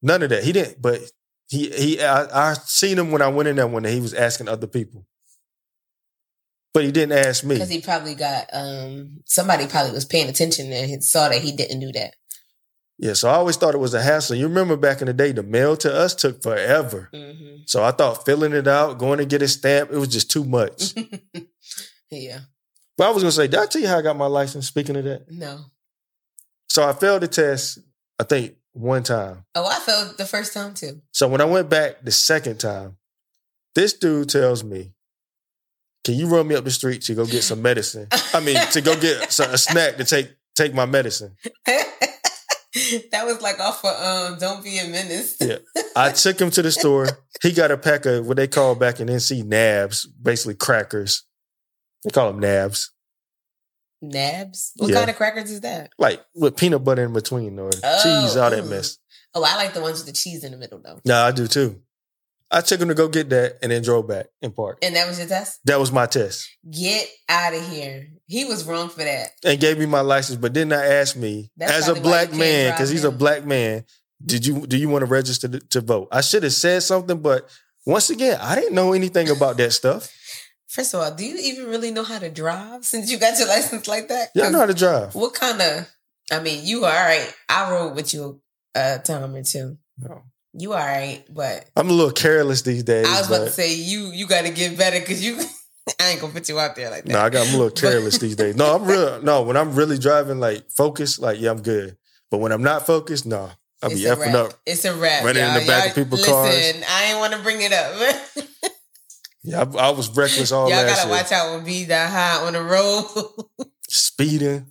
None of that. He didn't, but he he. I, I seen him when I went in that one that he was asking other people. But he didn't ask me. Because he probably got, um, somebody probably was paying attention and saw that he didn't do that. Yeah, so I always thought it was a hassle. You remember back in the day, the mail to us took forever. Mm-hmm. So I thought filling it out, going to get it stamped, it was just too much. Yeah. But I was going to say, did I tell you how I got my license, speaking of that? No. So I failed the test, I think, one time. Oh, I failed the first time, too. So when I went back the second time, this dude tells me, can you run me up the street to go get some medicine? I mean, to go get a snack to take take my medicine. That was like off of um, Don't Be a Menace. Yeah. I took him to the store. He got a pack of what they call back in N C nabs, basically crackers. They call them nabs. Nabs? What yeah. kind of crackers is that? Like with peanut butter in between or oh, cheese, all that mess. Oh, I like the ones with the cheese in the middle, though. No, nah, I do too. I took him to go get that and then drove back and parked. And that was your test? That was my test. Get out of here. He was wrong for that. And gave me my license, but did not ask me, that's as a black man, because he's a black man, did you do you want to register to, to vote? I should have said something, but once again, I didn't know anything about that stuff. First of all, do you even really know how to drive since you got your license like that? Yeah, I know how to drive. What kind of... I mean, you all right. I rode with you a time or two. No. You all right, but... I'm a little careless these days. I was about to say, you you got to get better because you... I ain't going to put you out there like that. No, I got, I'm a little careless these days. No, I'm real... No, when I'm really driving, like, focused, like, yeah, I'm good. But when I'm not focused, no. Nah, I'll be effing up. It's a wrap, running y'all. in the back y'all, of people's cars. Listen, I ain't want to bring it up. Yeah, I, I was reckless all y'all last year. Y'all got to watch out when B.Dot high on the road. Speeding.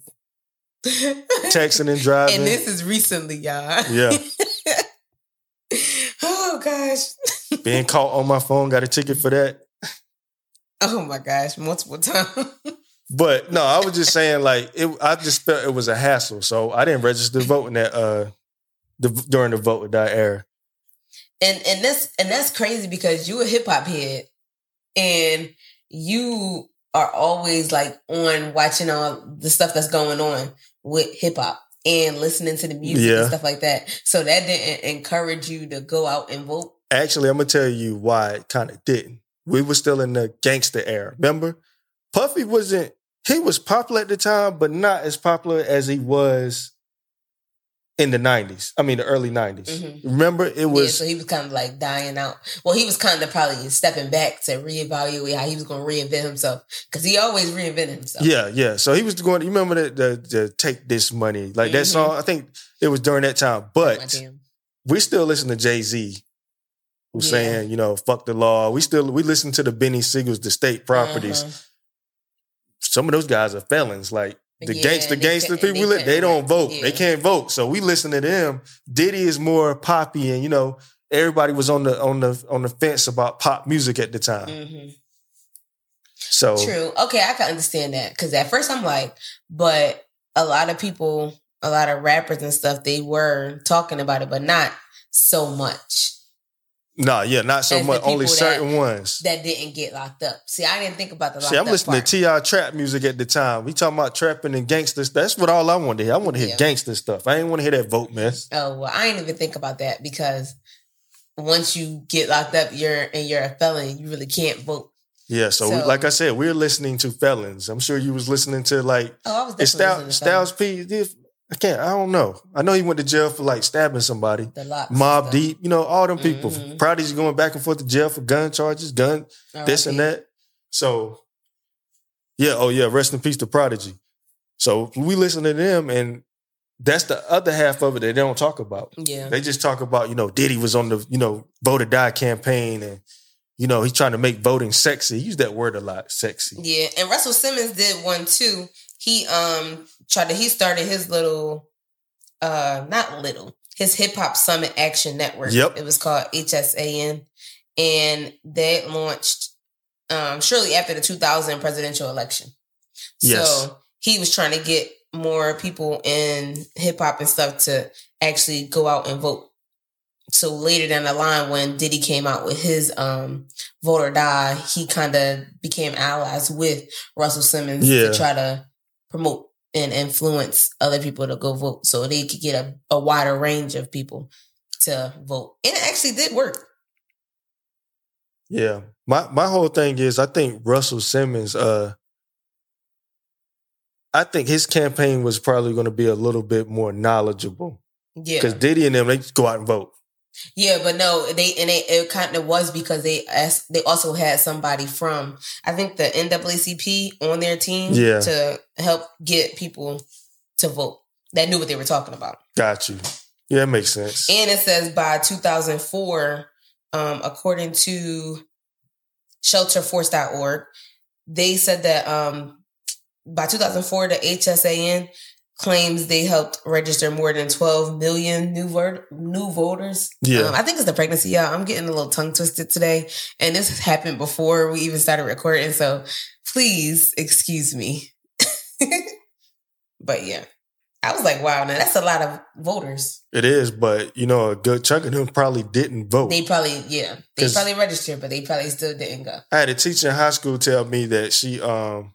Texting and driving. And this is recently, y'all. Yeah. Oh, gosh. Being caught on my phone. Got a ticket for that. Oh, my gosh. Multiple times. But, no, I was just saying, like, it, I just felt it was a hassle. So, I didn't register to vote in that, uh, the, during the vote with that era. And, and, that's, and that's crazy because you a hip-hop head. And you are always, like, on watching all the stuff that's going on with hip-hop and listening to the music yeah. and stuff like that. So that didn't encourage you to go out and vote? Actually, I'm going to tell you why it kind of didn't. We were still in the gangster era, remember? Puffy wasn't... He was popular at the time, but not as popular as he was in the nineties. I mean, the early nineties. Mm-hmm. Remember, it was... Yeah, so he was kind of, like, dying out. Well, he was kind of probably stepping back to reevaluate how he was going to reinvent himself. Because he always reinvented himself. Yeah, yeah. So he was going... You remember the, the, the Take This Money? Like, mm-hmm. that song? I think it was during that time. But oh, we still listen to Jay-Z. Who's yeah. saying, you know, fuck the law. We still... We listen to the Benny Siegels, the state properties. Uh-huh. Some of those guys are felons. Like, the yeah, gangster, gangster people, they, we li- they don't vote. Yeah. They can't vote. So we listen to them. Diddy is more poppy, and, you know, everybody was on the on the, on the fence about pop music at the time. Mm-hmm. So true. Okay, I can understand that. Because at first I'm like, but a lot of people, a lot of rappers and stuff, they were talking about it, but not so much. Nah, yeah, not so much. Only certain that, ones that didn't get locked up. See, I didn't think about the locked up. See, I'm listening part. to T I trap music at the time. We talking about trapping and gangsters. That's what all I wanted to hear. I want to hear yeah. gangster stuff. I didn't want to hear that vote mess. Oh well, I didn't even think about that because once you get locked up, you're and you're a felon. You really can't vote. Yeah, so, so we, like I said, we're listening to felons. I'm sure you was listening to like oh, I was definitely Styles, listening to Styles P. Did, I can't, I don't know. I know he went to jail for like stabbing somebody. Mob Deep, you know, all them people. Mm-hmm. Prodigy going back and forth to jail for gun charges, gun, all this right. and that. So, yeah, oh yeah, rest in peace to Prodigy. So we listen to them and that's the other half of it that they don't talk about. Yeah. They just talk about, you know, Diddy was on the, you know, Vote or Die campaign and, you know, he's trying to make voting sexy. He used that word a lot, sexy. Yeah, and Russell Simmons did one too. He um tried to he started his little uh not little his hip hop summit action network. Yep. It was called H S A N, and they launched um shortly after the two thousand presidential election. Yes. So he was trying to get more people in hip hop and stuff to actually go out and vote. So later down the line, when Diddy came out with his um Vote or Die, he kind of became allies with Russell Simmons yeah. to try to promote and influence other people to go vote so they could get a, a wider range of people to vote. And it actually did work. Yeah. My my whole thing is I think Russell Simmons, uh, I think his campaign was probably going to be a little bit more knowledgeable. Yeah. Because Diddy and them, they just go out and vote. Yeah, but no, they and they, it kind of was because they asked, they also had somebody from, I think, the N double A C P on their team yeah. to help get people to vote that knew what they were talking about. Got you. Yeah, it makes sense. And it says by two thousand four, um, according to shelter force dot org, they said that um, by two thousand four, the H S A N claims they helped register more than twelve million new ver- new voters. Yeah. Um, I think it's the pregnancy, y'all. I'm getting a little tongue twisted today. And this has happened before we even started recording. So please excuse me. But yeah, I was like, wow, now that's a lot of voters. It is. But, you know, a good chunk of them probably didn't vote. They probably, yeah, they probably registered, but they probably still didn't go. I had a teacher in high school tell me that she, um,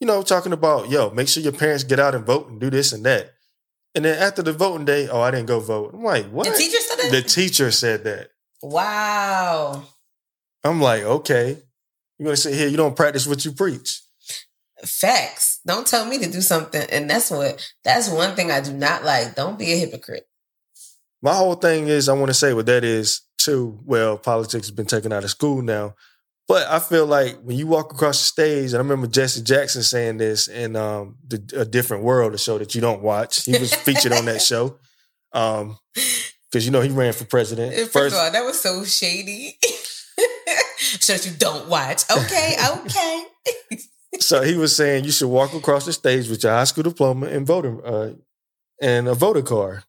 you know, talking about, yo, make sure your parents get out and vote and do this and that. And then after the voting day, oh, I didn't go vote. I'm like, what? The teacher said that? The teacher said that. Wow. I'm like, okay. You're going to sit here, you don't practice what you preach. Facts. Don't tell me to do something. And that's what, that's one thing I do not like. Don't be a hypocrite. My whole thing is, I want to say what that is too. Well, politics has been taken out of school now. But I feel like when you walk across the stage, and I remember Jesse Jackson saying this in um, the, A Different World, a show that you don't watch. He was featured on that show. Um, because, you know, he ran for president. First, First of all, that was so shady. So that you don't watch. Okay, okay. So he was saying you should walk across the stage with your high school diploma and voter uh, and a voter card.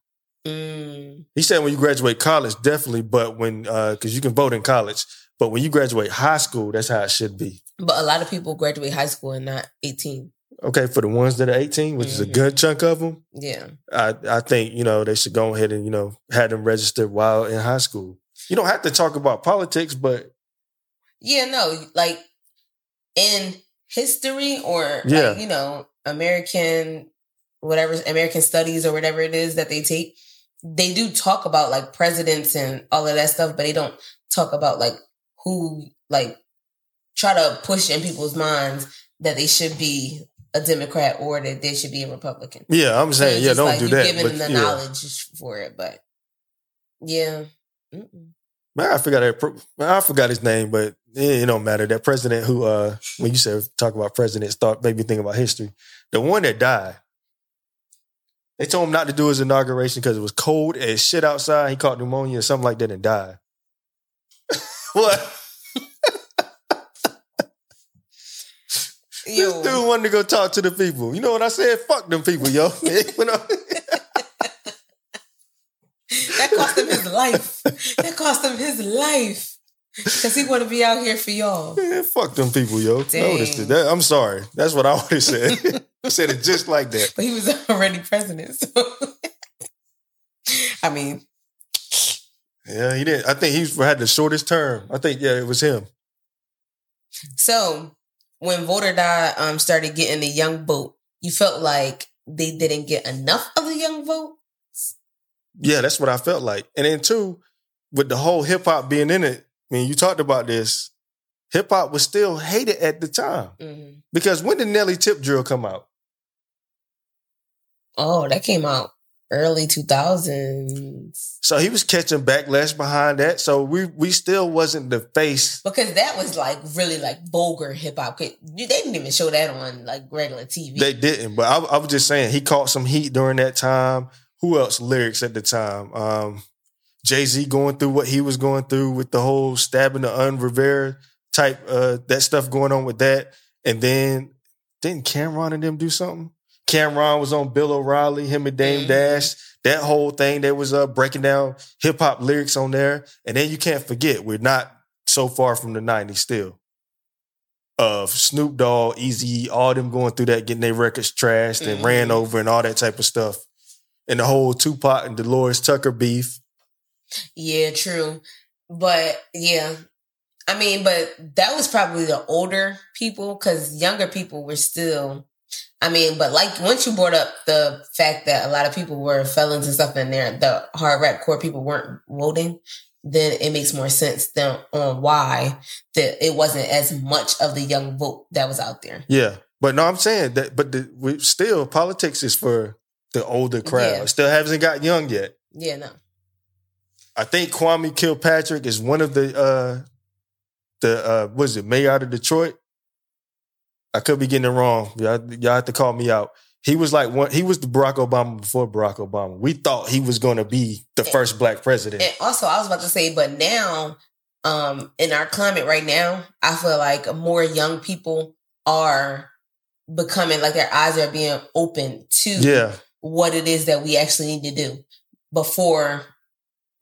Mm. He said when you graduate college, definitely, but when uh, because you can vote in college, but when you graduate high school, that's how it should be. But a lot of people graduate high school and not eighteen. Okay, for the ones that are eighteen, which mm-hmm. is a good chunk of them. Yeah, I I think you know they should go ahead and you know have them register while in high school. You don't have to talk about politics, but yeah, no, like in history or yeah. like, you know, American whatever American studies or whatever it is that they take, they do talk about like presidents and all of that stuff, but they don't talk about like who like try to push in people's minds that they should be a Democrat or that they should be a Republican. Yeah, I'm saying, so yeah, don't like, do you're that. You're giving but, them the yeah. knowledge for it, but yeah. Mm-mm. Man, I forgot that. I forgot his name, but it, it don't matter. That president who, uh, when you said talk about presidents, thought made me think about history. The one that died, they told him not to do his inauguration because it was cold as shit outside. He caught pneumonia or something like that and died. What? Yo. This dude wanted to go talk to the people. You know what I said? Fuck them people, yo. That cost him his life. That cost him his life. Because he want to be out here for y'all. Yeah, fuck them people, yo. Dang. That, I'm sorry. That's what I would have said. I said it just like that. But he was already president. So. I mean. Yeah, he did. I think he had the shortest term. I think, yeah, it was him. So when Voter Die um, started getting the young vote, you felt like they didn't get enough of the young vote? Yeah, that's what I felt like. And then, too, with the whole hip-hop being in it, I mean, you talked about this, hip-hop was still hated at the time. Mm-hmm. Because when did Nelly Tip Drill come out? Oh, that came out early two thousands. So he was catching backlash behind that. So we we still wasn't the face. Because that was, like, really, like, vulgar hip-hop. They didn't even show that on, like, regular T V. They didn't. But I, I was just saying, he caught some heat during that time. Who else lyrics at the time? Um, Jay-Z going through what he was going through with the whole stabbing the un-Rivera type, uh, that stuff going on with that. And then, didn't Cam'ron and them do something? Cam'ron was on Bill O'Reilly, him and Dame mm-hmm. Dash. That whole thing, they was uh, breaking down hip-hop lyrics on there. And then you can't forget, we're not so far from the nineties still. Of Snoop Dogg, Eazy-E, all them going through that, getting their records trashed and mm-hmm. ran over and all that type of stuff. And the whole Tupac and Dolores Tucker beef. Yeah, true. But, yeah. I mean, but that was probably the older people because younger people were still... I mean, but like once you brought up the fact that a lot of people were felons and stuff in there, the hard rap core people weren't voting, then it makes more sense than on why that it wasn't as much of the young vote that was out there. Yeah. But no, I'm saying that, but the, we still, politics is for... the older crowd. Yeah. Still hasn't got young yet. Yeah, no. I think Kwame Kilpatrick is one of the, uh, the uh, what is it, mayor out of Detroit? I could be getting it wrong. Y'all, y'all have to call me out. He was like one. He was the Barack Obama before Barack Obama. We thought he was going to be the and, first black president. And also, I was about to say, but now, um, in our climate right now, I feel like more young people are becoming, like their eyes are being open to yeah. what it is that we actually need to do before,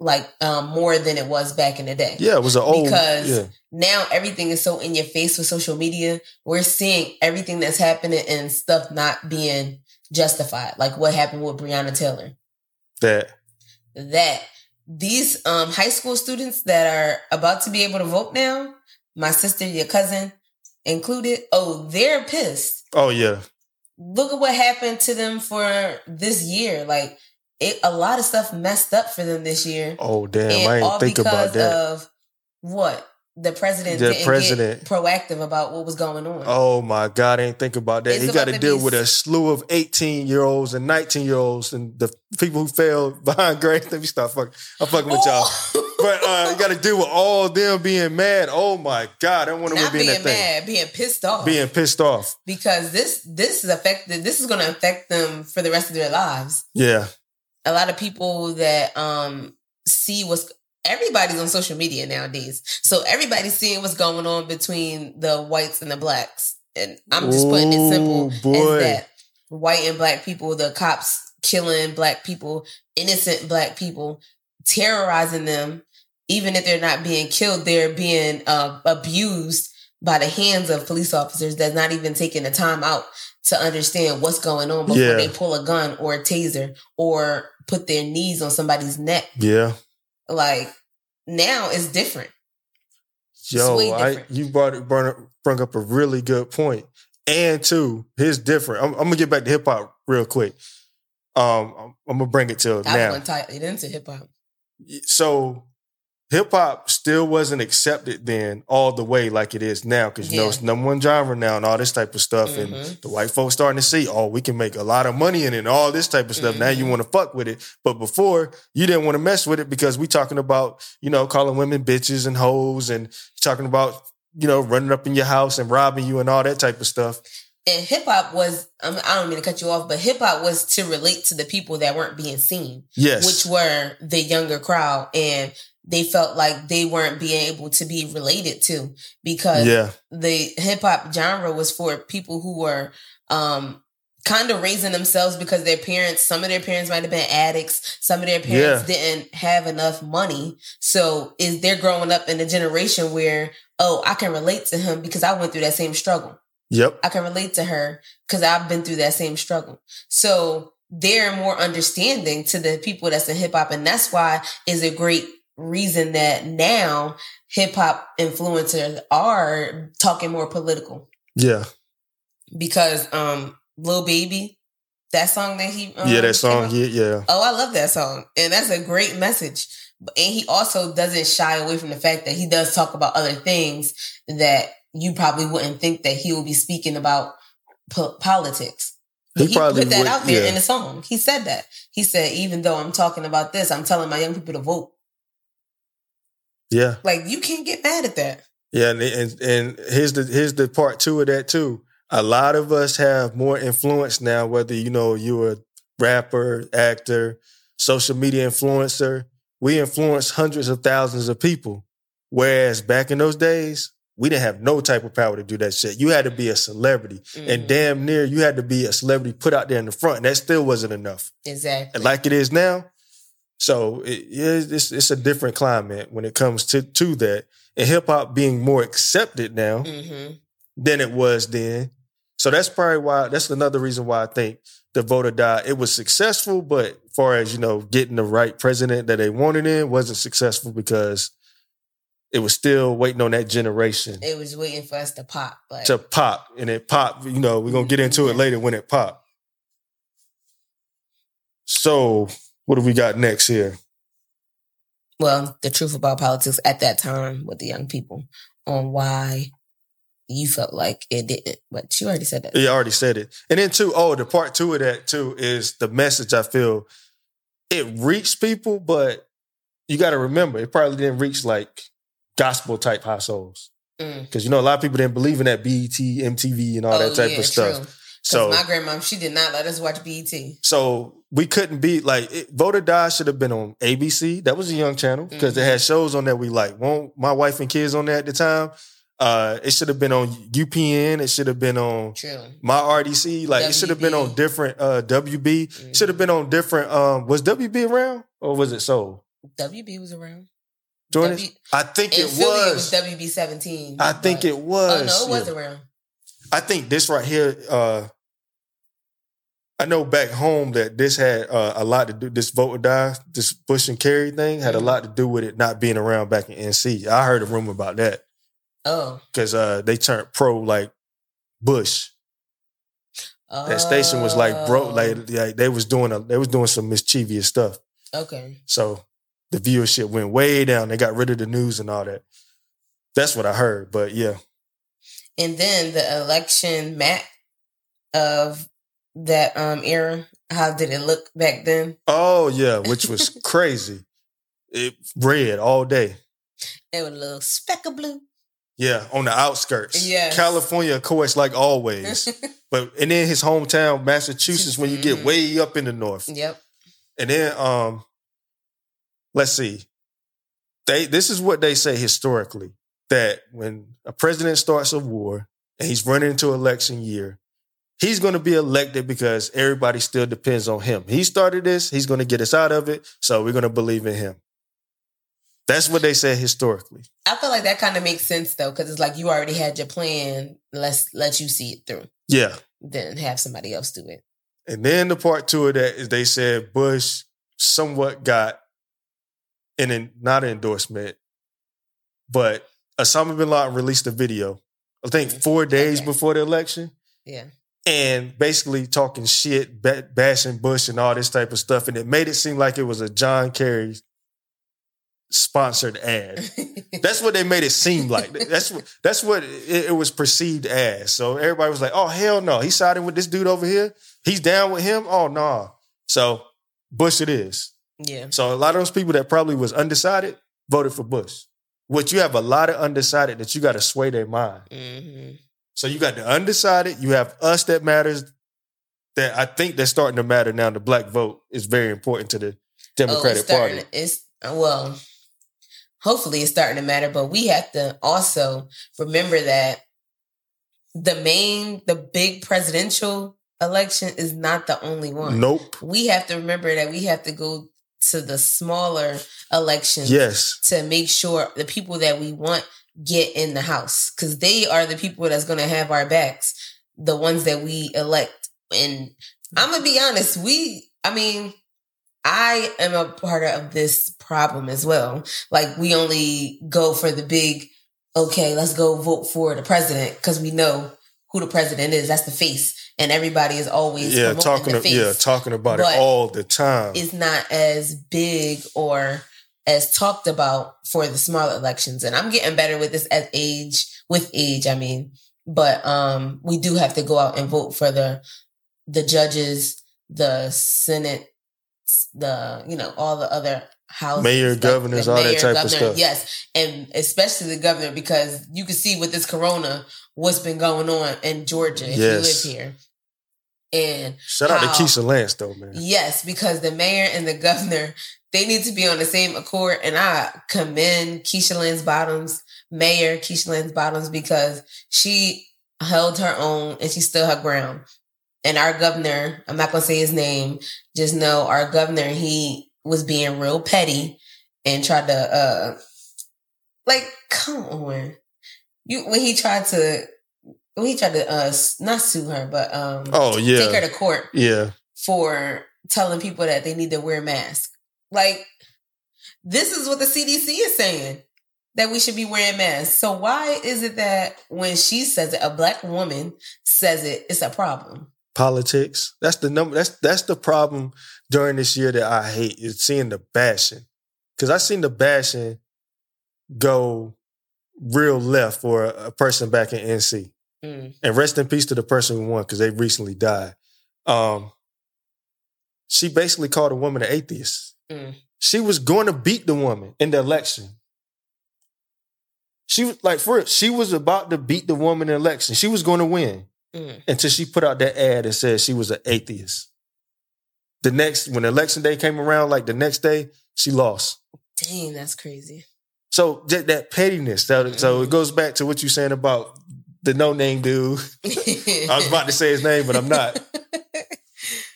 like, um, more than it was back in the day. Yeah, it was an old... Because yeah. now everything is so in your face with social media. We're seeing everything that's happening and stuff not being justified. Like what happened with Breonna Taylor. That. That. These um, high school students that are about to be able to vote now, my sister, your cousin included, oh, they're pissed. Oh, yeah. Look at what happened to them for this year. Like, it, a lot of stuff messed up for them this year. Oh, damn. And I ain't think about that. All because of what? the president the didn't president. get proactive about what was going on. Oh my God, I didn't think about that. It's he got to deal be... with a slew of eighteen-year-olds and nineteen-year-olds and the people who failed behind grades. Let me stop fucking. I'm fucking with y'all. But uh, you got to deal with all them being mad. Oh my God, I wonder what being, being that mad, thing. Being pissed off. Being pissed off because this this is affected. This is going to affect them for the rest of their lives. Yeah. A lot of people that um, see what's... Everybody's on social media nowadays. So everybody's seeing what's going on between the whites and the blacks. And I'm just Ooh, putting it simple boy. as that. White and black people, the cops killing black people, innocent black people, terrorizing them. Even if they're not being killed, they're being uh, abused by the hands of police officers that's not even taking the time out to understand what's going on before yeah. they pull a gun or a taser or put their knees on somebody's neck. Yeah. Like, now it's different. Yo, different. I, you brought, brought brought up a really good point. And two, here's different. I'm, I'm going to get back to hip-hop real quick. Um, I'm, I'm going to bring it to I now. I tie it into hip-hop. So, hip-hop still wasn't accepted then all the way like it is now. Because, you yeah. know, it's number one genre now and all this type of stuff. Mm-hmm. And the white folks starting to see, oh, we can make a lot of money in it and all this type of stuff. Mm-hmm. Now you want to fuck with it. But before, you didn't want to mess with it because we talking about, you know, calling women bitches and hoes and talking about, you know, running up in your house and robbing you and all that type of stuff. And hip-hop was, I don't mean to cut you off, but hip-hop was to relate to the people that weren't being seen. Yes. Which were the younger crowd. And they felt like they weren't being able to be related to because yeah. the hip-hop genre was for people who were um, kind of raising themselves because their parents, some of their parents might have been addicts. Some of their parents yeah. didn't have enough money. So is they're growing up in a generation where, oh, I can relate to him because I went through that same struggle. Yep. I can relate to her because I've been through that same struggle. So they're more understanding to the people that's in hip hop. And that's why is a great reason that now hip hop influencers are talking more political. Yeah. Because um, Lil Baby, that song that he. Um, yeah, that song. Yeah, yeah. Oh, I love that song. And that's a great message. And he also doesn't shy away from the fact that he does talk about other things that you probably wouldn't think that he will be speaking about po- politics. He, he probably put that would, out there yeah. in the song. He said that. He said, even though I'm talking about this, I'm telling my young people to vote. Yeah. Like, you can't get mad at that. Yeah. And, and, and here's the, here's the part two of that too. A lot of us have more influence now, whether, you know, you're a rapper, actor, social media influencer, we influence hundreds of thousands of people. Whereas back in those days, we didn't have no type of power to do that shit. You had to be a celebrity. Mm. And damn near, you had to be a celebrity put out there in the front. And that still wasn't enough. Exactly. And like it is now. So it, it's, it's a different climate when it comes to, to that. And hip-hop being more accepted now mm-hmm. than it was then. So that's probably why, that's another reason why I think the vote or die, it was successful, but as far as, you know, getting the right president that they wanted in wasn't successful because it was still waiting on that generation. It was waiting for us to pop. Like. To pop. And it popped. You know, we're going to get into it later when it popped. So what do we got next here? Well, the truth about politics at that time with the young people on why you felt like it didn't. But you already said that. Yeah, I already said it. And then, too, oh, the part two of that, too, is the message I feel. It reached people, but you got to remember, it probably didn't reach, like, gospel type households. Because, mm. you know, a lot of people didn't believe in that B E T, M T V and all oh, that type yeah, of stuff. True. So my grandma, she did not let us watch B E T. So we couldn't be like, it, Vote or Die should have been on A B C. That was a young channel because mm-hmm. it had shows on that we like. Well, my wife and kids on that at the time. Uh, it should have been on U P N. It should have been on True. My R D C. Like W B. It should have been on different uh, W B. Mm-hmm. Should have been on different. Um, was W B around or was it Soul? W B was around. Jordan, w- I think it was. It was W B seventeen. I but, think it was. Oh, no, it was yeah. around. I think this right here, uh, I know back home that this had uh, a lot to do, this vote or die, this Bush and Kerry thing had mm-hmm. a lot to do with it not being around back in N C. I heard a rumor about that. Oh. Because uh, they turned pro, like, Bush. Oh. That station was like, bro, like, like they was doing a, they was doing some mischievous stuff. Okay. So the viewership went way down. They got rid of the news and all that. That's what I heard, but yeah. And then the election map of that um, era, how did it look back then? Oh, yeah, which was crazy. It red all day. It was a little speck of blue. Yeah, on the outskirts. Yeah, California, of course, like always. But and then his hometown, Massachusetts, when you get way up in the north. Yep. And then, um, let's see. They this is what they say historically, that when a president starts a war and he's running into election year, he's going to be elected because everybody still depends on him. He started this. He's going to get us out of it. So we're going to believe in him. That's what they said historically. I feel like that kind of makes sense, though, because it's like you already had your plan. Let's let you see it through. Yeah. Then have somebody else do it. And then the part two of that is they said Bush somewhat got an en- not an endorsement, but Osama bin Laden released a video, I think four days okay. before the election. Yeah. And basically talking shit, ba- bashing Bush and all this type of stuff. And it made it seem like it was a John Kerry sponsored ad. That's what they made it seem like. That's what that's what it, it was perceived as. So everybody was like, "Oh hell no, he's siding with this dude over here. He's down with him. Oh no." Nah. So Bush it is. Yeah. So a lot of those people that probably was undecided voted for Bush. Which you have a lot of undecided that you got to sway their mind. Mm-hmm. So you got the undecided. You have us that matters. That I think that's starting to matter now. The black vote is very important to the Democratic oh, it's Party. To, it's well. Hopefully it's starting to matter, but we have to also remember that the main, the big presidential election is not the only one. Nope. We have to remember that we have to go to the smaller elections yes. to make sure the people that we want get in the house, because they are the people that's going to have our backs, the ones that we elect. And I'm going to be honest, we, I mean... I am a part of this problem as well. Like, we only go for the big, okay, let's go vote for the president because we know who the president is. That's the face. And everybody is always yeah, talking the face. Yeah, talking about but it all the time. It's not as big or as talked about for the smaller elections. And I'm getting better with this as age, with age, I mean. But um, we do have to go out and vote for the the judges, the Senate, the, you know, all the other houses. Mayor, stuff, governors, all mayor, that type governor, of stuff. Yes. And especially the governor, because you can see with this corona, what's been going on in Georgia if yes. you live here. And shout how, out to Keisha Lance, though, man. Yes, because the mayor and the governor, they need to be on the same accord. And I commend Keisha Lance Bottoms, Mayor Keisha Lance Bottoms, because she held her own and she stood her ground. And our governor, I'm not going to say his name, just know our governor, he was being real petty and tried to, uh, like, come on. You When he tried to, when he tried to, uh, not sue her, but um, oh, yeah. take her to court yeah. for telling people that they need to wear masks. Like, this is what the C D C is saying, that we should be wearing masks. So why is it that when she says it, a black woman says it, it's a problem? Politics. That's the number. That's that's the problem during this year that I hate is seeing the bashing, because I seen the bashing go real left for a, a person back in N C. Mm. And rest in peace to the person who won, because they recently died. Um, she basically called a woman an atheist. Mm. She was going to beat the woman in the election. She was like, for she was about to beat the woman in the election. She was going to win. Mm. Until she put out that ad and said she was an atheist. The next, when election day came around, like the next day, she lost. Dang, that's crazy. So that, that pettiness. That, mm. So it goes back to what you're saying about the no-name dude. I was about to say his name, but I'm not.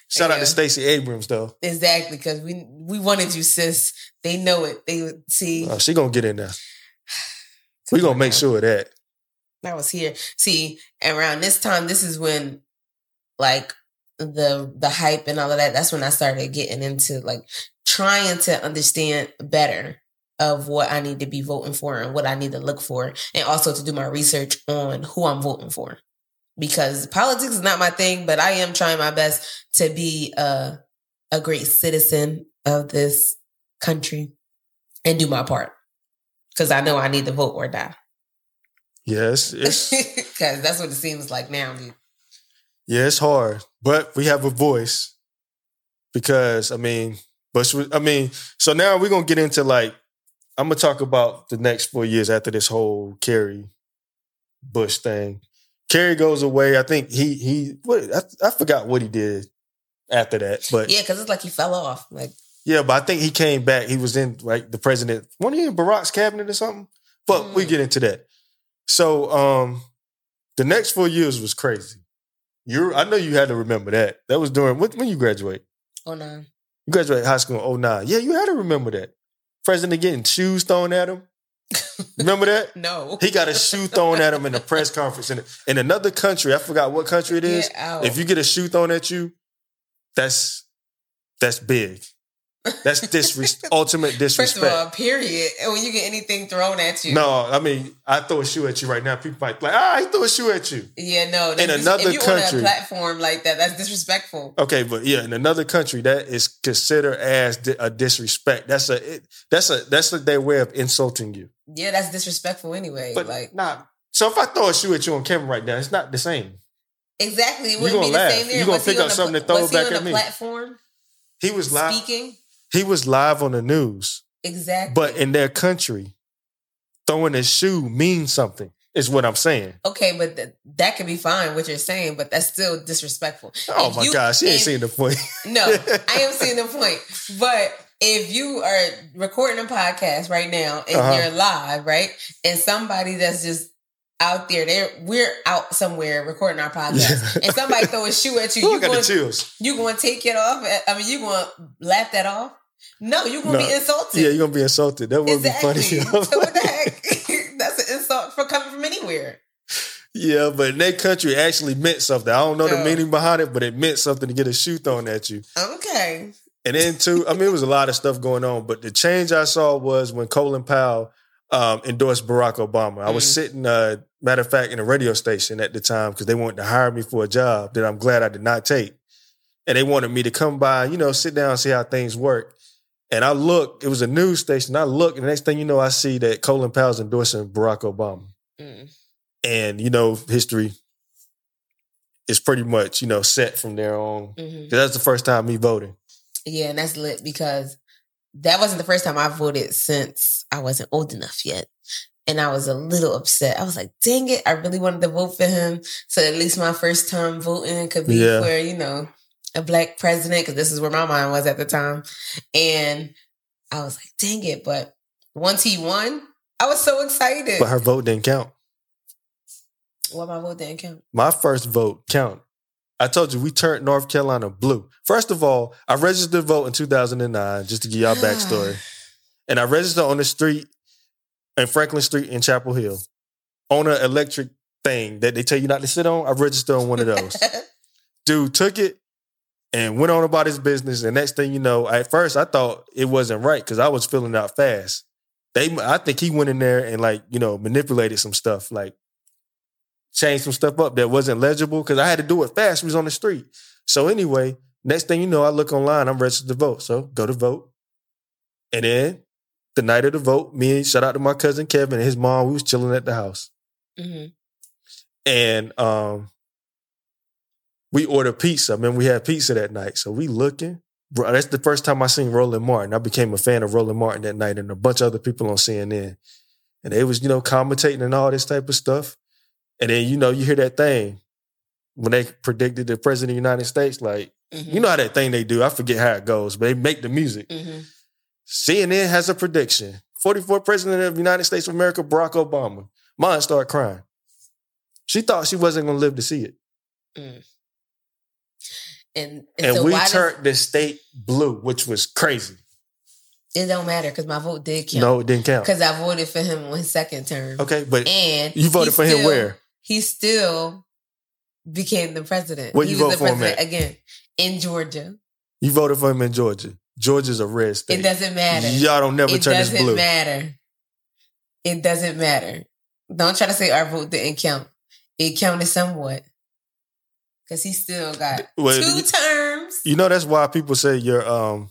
Shout yeah. out to Stacey Abrams, though. Exactly, because we we wanted you, sis. They know it. They see. Oh, she gonna get in there. We gonna make sure of that. I was here. See, around this time, this is when, like, the the hype and all of that, that's when I started getting into, like, trying to understand better of what I need to be voting for and what I need to look for, and also to do my research on who I'm voting for. Because politics is not my thing, but I am trying my best to be a, a great citizen of this country and do my part. Because I know I need to vote or die. Yes, it's because that's what it seems like now, dude. Yeah, it's hard, but we have a voice because I mean, but I mean, so now we're gonna get into like I'm gonna talk about the next four years after this whole Kerry Bush thing. Kerry goes away. I think he he. What I, I forgot what he did after that, but yeah, because it's like he fell off. Like yeah, but I think he came back. He was in like the president. Wasn't he in Barack's cabinet or something? But mm. we get into that. So um, the next four years was crazy. You, I know you had to remember that. That was during when, when you graduate. Oh nine. You graduate high school in oh nine. Yeah, you had to remember that. President getting shoes thrown at him. Remember that? No. He got a shoe thrown at him in a press conference in, in another country. I forgot what country it is. If you get a shoe thrown at you, that's that's big. That's disres- ultimate disrespect. First of all, period. When you get anything thrown at you. No, I mean, I throw a shoe at you right now. People might be like, ah, I threw a shoe at you. Yeah, no. In another if you country. On a platform like that, that's disrespectful. Okay, but yeah, in another country, that is considered as a disrespect. That's a it, that's a that's a, their way of insulting you. Yeah, that's disrespectful anyway. But like, nah. So if I throw a shoe at you on camera right now, it's not the same. Exactly. It wouldn't be the laugh. Same there. You're going to pick up the, something to throw back at me. Was he on a platform? He was live. Speaking? He was live on the news. Exactly. But in their country, throwing a shoe means something, is what I'm saying. Okay, but th- that can be fine, what you're saying, but that's still disrespectful. Oh, if my you, gosh, she ain't seeing the point. No, I am seeing the point. But if you are recording a podcast right now and uh-huh. you're live, right, and somebody that's just out there, they're, we're out somewhere recording our podcast, yeah. and somebody throw a shoe at you, you going to take it off? I mean, you going to laugh that off? No, you're going to no. be insulted. Yeah, you're going to be insulted. That would exactly. be funny. So what the heck? That's an insult for coming from anywhere. Yeah, but in that country, it actually meant something. I don't know so. the meaning behind it, but it meant something to get a shoe thrown at you. Okay. And then, too, I mean, it was a lot of stuff going on, but the change I saw was when Colin Powell um, endorsed Barack Obama. I was mm. sitting, uh, matter of fact, in a radio station at the time because they wanted to hire me for a job that I'm glad I did not take. And they wanted me to come by, you know, sit down and see how things work. And I looked, it was a news station. I looked, and the next thing you know, I see that Colin Powell's endorsing Barack Obama. Mm. And, you know, history is pretty much, you know, set from there on. Mm-hmm. That's the first time me voting. Yeah, and that's lit because that wasn't the first time I voted since I wasn't old enough yet. And I was a little upset. I was like, dang it, I really wanted to vote for him. So at least my first time voting could be yeah. for, you know, a black president, because this is where my mind was at the time. And I was like, dang it. But once he won, I was so excited. But her vote didn't count. Well, my vote didn't count. My first vote counted. I told you, we turned North Carolina blue. First of all, I registered to vote in two thousand nine, just to give y'all backstory. And I registered on the street, in Franklin Street in Chapel Hill, on an electric thing that they tell you not to sit on. I registered on one of those. Dude took it and went on about his business. And next thing you know, at first I thought it wasn't right because I was filling out fast. They, I think he went in there and like, you know, manipulated some stuff, like changed some stuff up that wasn't legible because I had to do it fast. It was on the street. So anyway, next thing you know, I look online, I'm registered to vote. So go to vote. And then the night of the vote, me and shout out to my cousin Kevin and his mom, we was chilling at the house. Mm-hmm. And, um, we ordered pizza. I mean, we had pizza that night. So we looking. Bro, that's the first time I seen Roland Martin. I became a fan of Roland Martin that night and a bunch of other people on C N N. And they was, you know, commentating and all this type of stuff. And then, you know, you hear that thing when they predicted the president of the United States. Like, mm-hmm. you know how that thing they do. I forget how it goes, but they make the music. Mm-hmm. C N N has a prediction. forty-fourth president of the United States of America, Barack Obama. Mine started crying. She thought she wasn't going to live to see it. Mm. And, and, and so we turned does, the state blue, which was crazy. It don't matter because my vote did count. No, it didn't count. Because I voted for him on his second term. Okay, but and you voted for still, him where? He still became the president. What you voted for him at? Again, in Georgia. You voted for him in Georgia. Georgia's a red state. It doesn't matter. Y'all don't never it turn this blue. It doesn't matter. It doesn't matter. Don't try to say our vote didn't count. It counted somewhat. Because he still got well, two terms. You know, that's why people say your um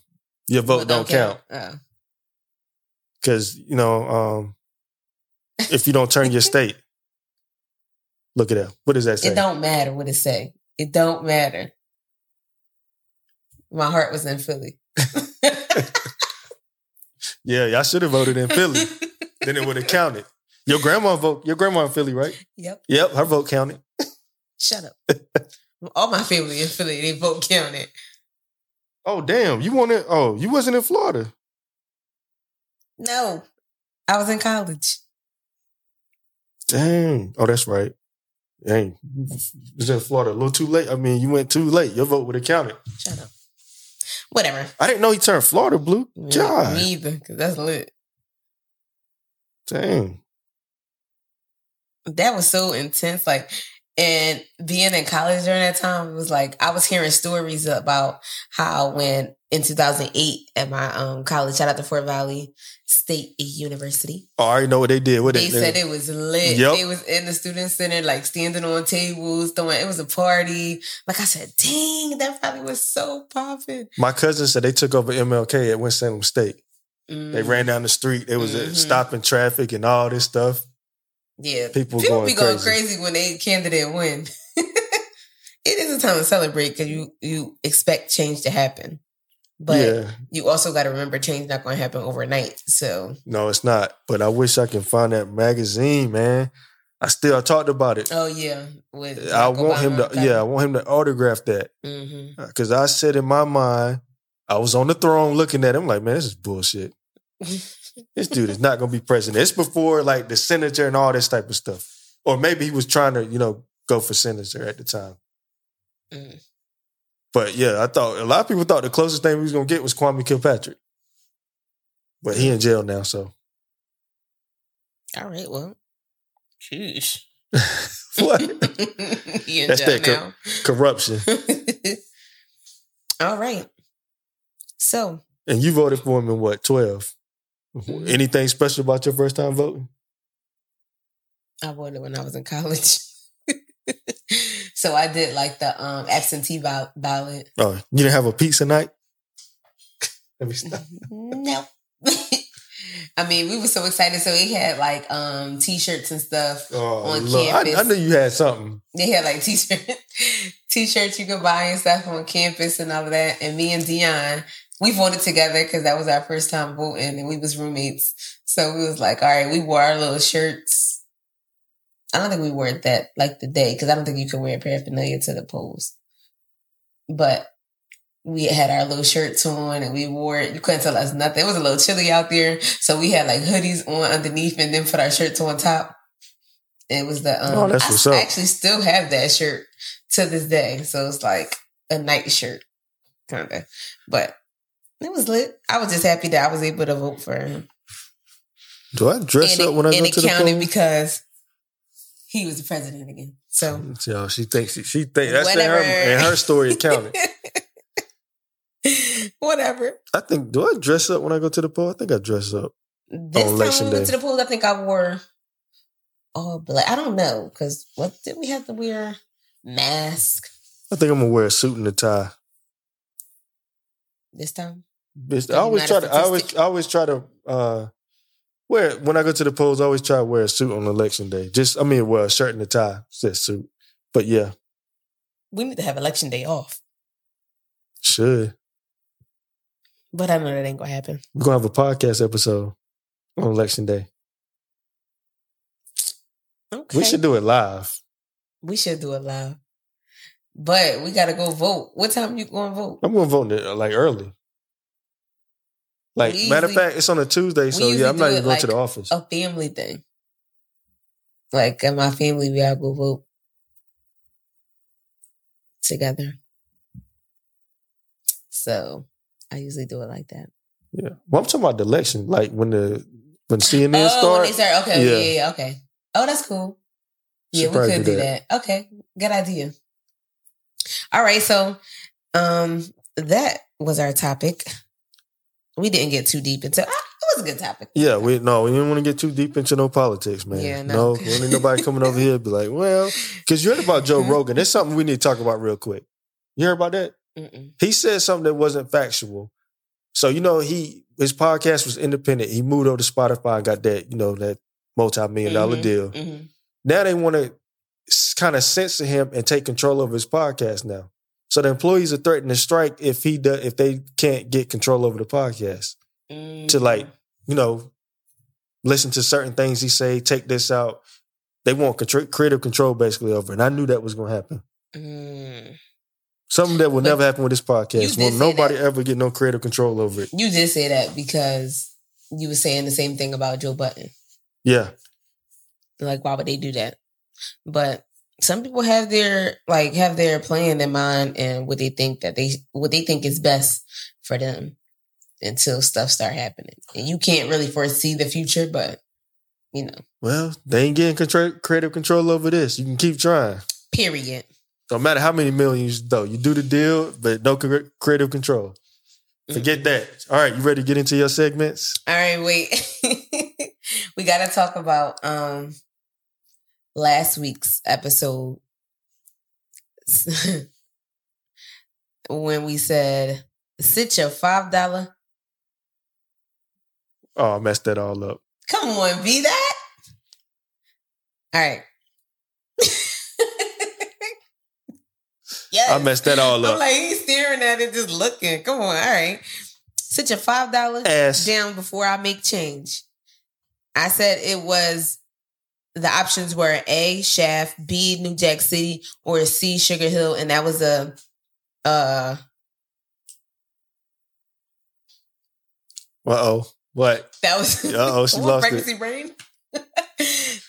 your vote don't, don't count. count. Oh. Because, you know, um, if you don't turn your state. Look it up. What does that say? It don't matter what it say. It don't matter. My heart was in Philly. Yeah, y'all should have voted in Philly. Then it would have counted. Your grandma vote. Your grandma in Philly, right? Yep. Yep, her vote counted. Shut up. All my family in Philly, they vote counted. Oh, damn. You wanted, oh, you wasn't in Florida. No, I was in college. Dang. Oh, that's right. Dang. You was in Florida a little too late. I mean, you went too late. Your vote would have counted. Shut up. Whatever. I didn't know he turned Florida blue. God. Me either, because that's lit. Dang. That was so intense. Like, and being in college during that time, it was like, I was hearing stories about how when in two thousand eight at my um, college, shout out to Fort Valley State University. Oh, I already know what they did. What They, they said it was lit. Yep. They was in the student center, like standing on tables, throwing, it was a party. Like I said, dang, that probably was so popping. My cousin said they took over M L K at Winston-Salem State. Mm-hmm. They ran down the street. It was mm-hmm. stopping traffic and all this stuff. Yeah, people, people going be going crazy. crazy when they candidate win. It is a time to celebrate because you, you expect change to happen. But yeah. you also got to remember change not going to happen overnight. So no, it's not. But I wish I can find that magazine, man. I still I talked about it. Oh, yeah. With I want Obama him to. Yeah, I want him to autograph that. Because mm-hmm. I said in my mind, I was on the throne looking at him like, man, this is bullshit. This dude is not going to be president. It's before like the senator and all this type of stuff. Or maybe he was trying to, you know, go for senator at the time. Mm. But yeah, I thought a lot of people thought the closest thing we was going to get was Kwame Kilpatrick. But he in jail now, so. All right, well. Jeez. What? He in That's jail that now. Co- corruption. All right. So. And you voted for him in what, twelve? Mm-hmm. Anything special about your first time voting? I voted when I was in college. So I did like the um, absentee ballot. Oh, you didn't have a pizza night? Let me stop. No. I mean, we were so excited. So we had like um, t-shirts and stuff oh, on Lord. campus. I, I knew you had something. They had like t-shirts. T-shirts you could buy and stuff on campus and all of that. And me and Dion... we voted together because that was our first time voting and we was roommates. So we was like, all right, we wore our little shirts. I don't think we wore it that like the day because I don't think you can wear paraphernalia to the polls. But we had our little shirts on and we wore it. You couldn't tell us nothing. It was a little chilly out there. So we had like hoodies on underneath and then put our shirts on top. It was the, um, oh, that's what's up. I actually still have that shirt to this day. So it's like a night shirt kind of, but. It was lit. I was just happy that I was able to vote for him. Do I dress and up when it, I go to the polls? And it counted because he was the president again. So, so she thinks she, she thinks that's in her, and her story. It counted. Whatever. I think. Do I dress up when I go to the poll? I think I dress up. This on election time we went day. to the polls, I think I wore all black. I don't know because what did we have to wear? Mask. I think I'm gonna wear a suit and a tie this time. I always try to I always, I always try to uh, wear when I go to the polls. I always try to wear a suit on election day. Just I mean, wear a shirt and a tie. Says suit, but yeah, we need to have election day off. Should, but I know that ain't gonna happen. We're gonna have a podcast episode on election day. Okay, we should do it live. We should do it live, but we gotta go vote. What time you gonna vote? I'm gonna vote like early. Like, usually, matter of fact, it's on a Tuesday, so yeah, I'm not even going like to the office. A family thing. Like, in my family, we all go vote together. So, I usually do it like that. Yeah. Well, I'm talking about the election. Like, when the when C N N starts. Oh, when they start. Okay, yeah, yeah, yeah okay. Oh, that's cool. Yeah, we could do that. that. Okay, good idea. All right, so um, that was our topic. We didn't get too deep into it. It was a good topic. Yeah, we no, we didn't want to get too deep into no politics, man. Yeah, no. No, ain't nobody coming over here be like, well, because you heard about Joe Rogan. There's something we need to talk about real quick. You heard about that? Mm-mm. He said something that wasn't factual. So, you know, he his podcast was independent. He moved over to Spotify and got that, you know, that multi-million dollar mm-hmm, deal. Mm-hmm. Now they want to kind of censor him and take control of his podcast now. So the employees are threatening to strike if he does, if they can't get control over the podcast mm. to, like, you know, listen to certain things he say, take this out. They want control, creative control basically over it. And I knew that was going to happen. Mm. Something that will but never happen with this podcast. Will nobody that. ever get no creative control over it. You did say that because you were saying the same thing about Joe Budden. Yeah. Like, why would they do that? But some people have their, like, have their plan in mind and what they think that they, what they think is best for them until stuff start happening. And you can't really foresee the future, but, you know. Well, they ain't getting control, creative control over this. You can keep trying. Period. No matter how many millions, though. You do the deal, but no creative control. Forget mm-hmm. that. All right, you ready to get into your segments? All right, wait. We got to talk about... um last week's episode when we said, sit your five dollars. Oh, I messed that all up. Come on, be that. All right. Yes. I messed that all up. I'm like, he's staring at it, just looking. Come on, all right. Sit your five dollars ass down before I make change. I said it was... The options were A, Shaft, B, New Jack City, or C, Sugar Hill. And that was a uh Uh-oh. What? That was Uh-oh, she lost pregnancy it. brain.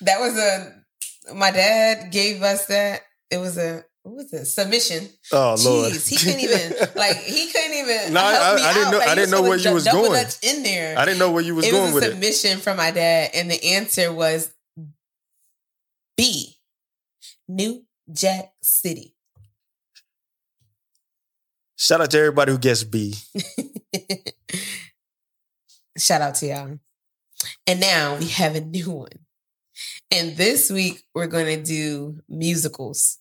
That was a my dad gave us that. It was a what was it? Submission. Oh, Jeez, Lord. He couldn't even like he couldn't even No, help I, me I, I didn't out. know like, I didn't know where you was going. In there. I didn't know where you was it going was a with submission it. Submission from my dad, and the answer was B, New Jack City. Shout out to everybody who gets B. Shout out to y'all. And now we have a new one. And this week we're going to do musicals.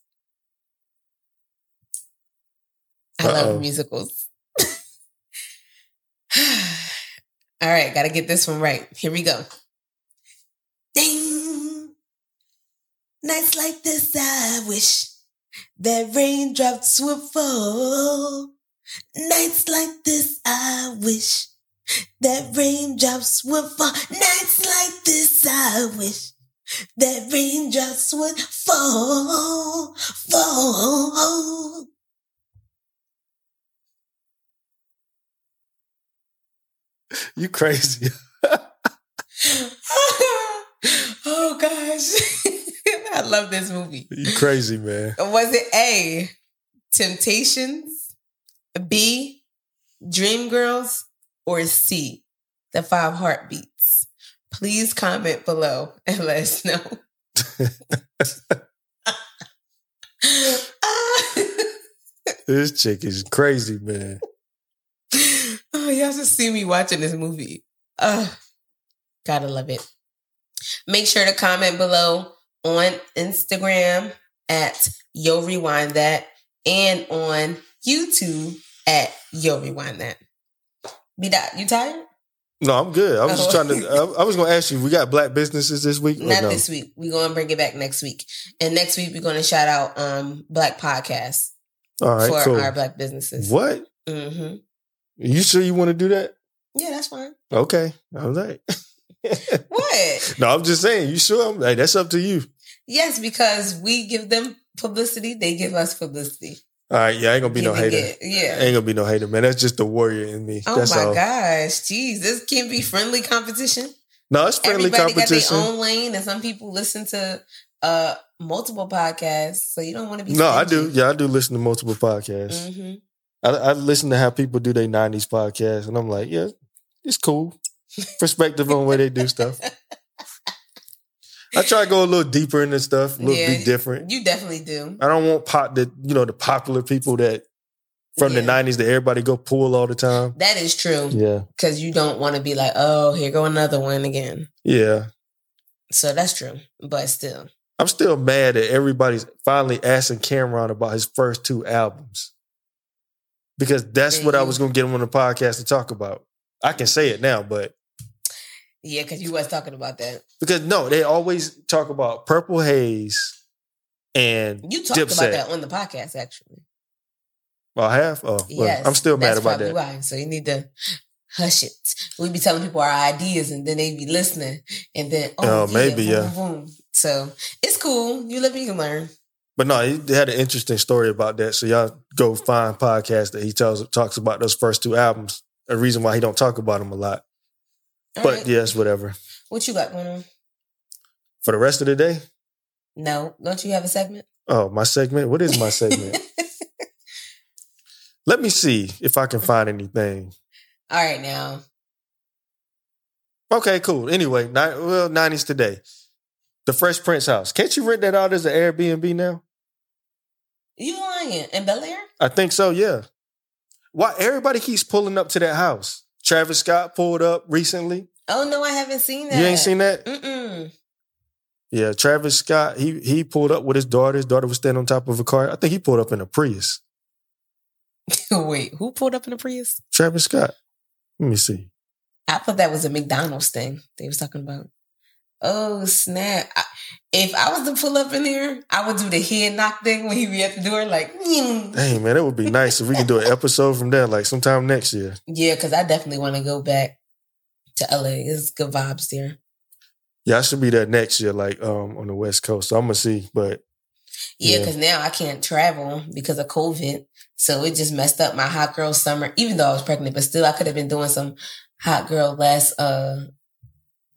I Uh-oh. love musicals. All right, got to get this one right. Here we go. Ding! Nights like this, I wish that raindrops would fall. Nights like this, I wish that raindrops would fall. Nights like this, I wish that raindrops would fall, fall. You crazy. Oh, gosh. I love this movie. You crazy, man. Was it A, Temptations, B, Dreamgirls, or C, The Five Heartbeats? Please comment below and let us know. This chick is crazy, man. Oh, y'all should see me watching this movie. Oh, gotta love it. Make sure to comment below on Instagram at Yo Rewind That and on YouTube at Yo Rewind That. B-Dot, you tired? No, I'm good. I was just trying to, I, I was going to ask you, we got black businesses this week? Not no? this week. We're going to bring it back next week. And next week, we're going to shout out um, black podcasts All right, for cool. our black businesses. What? Mm-hmm. You sure you want to do that? Yeah, that's fine. Okay. All right. What? No, I'm just saying. You sure? I'm like, that's up to you. Yes, because we give them publicity, they give us publicity. All right, yeah, I ain't gonna be give no hater. Get, yeah, I ain't gonna be no hater, man. That's just the warrior in me. Oh that's my all. gosh, jeez, this can't be friendly competition. No, it's friendly Everybody competition. Everybody got their own lane, and some people listen to uh, multiple podcasts, so you don't want to be. No, friendly. I do. Yeah, I do listen to multiple podcasts. Mm-hmm. I, I listen to how people do their nineties podcasts, and I'm like, yeah, it's cool. Perspective on where they do stuff. I try to go a little deeper into stuff, a little yeah, bit different. You definitely do. I don't want pop the you know the popular people that from yeah. the nineties that everybody go pull all the time. That is true. Yeah, because you don't want to be like, oh, here go another one again. Yeah. So that's true, but still, I'm still mad that everybody's finally asking Cam'ron about his first two albums because that's mm-hmm. what I was going to get him on the podcast to talk about. I can say it now, but. Yeah, because you was talking about that. Because, no, they always talk about Purple Haze and you talked Dipset. About that on the podcast, actually. Well, I have. Oh, well, yes, I'm still mad about that. Why. So you need to hush it. We be telling people our ideas, and then they be listening, and then oh, oh yeah, maybe boom, yeah. Boom, boom. So it's cool. You live and you learn. But no, he had an interesting story about that. So y'all go find podcasts that he tells talks about those first two albums. A reason why he don't talk about them a lot. All but right. yes, whatever. What you got going on for the rest of the day? No, don't you have a segment? Oh, my segment. What is my segment? Let me see if I can find anything. All right, now. Okay, cool. Anyway, well, nineties today. The Fresh Prince house. Can't you rent that out as an Airbnb now? You lying. In Bel Air? I think so, yeah. Why everybody keeps pulling up to that house? Travis Scott pulled up recently. Oh, no, I haven't seen that. You ain't seen that? Mm-mm. Yeah, Travis Scott, he he pulled up with his daughter. His daughter was standing on top of a car. I think he pulled up in a Prius. Wait, who pulled up in a Prius? Travis Scott. Let me see. I thought that was a McDonald's thing they was talking about. Oh, snap. I, if I was to pull up in there, I would do the head knock thing when he be at the door, like, mm. Dang, man, it would be nice if we can do an episode from there, like, sometime next year. Yeah, because I definitely want to go back to L A. It's good vibes there. Yeah, I should be there next year, like, um, on the West Coast. So I'm going to see, but... Yeah, because yeah. now I can't travel because of COVID. So it just messed up my hot girl summer, even though I was pregnant, but still I could have been doing some hot girl last uh,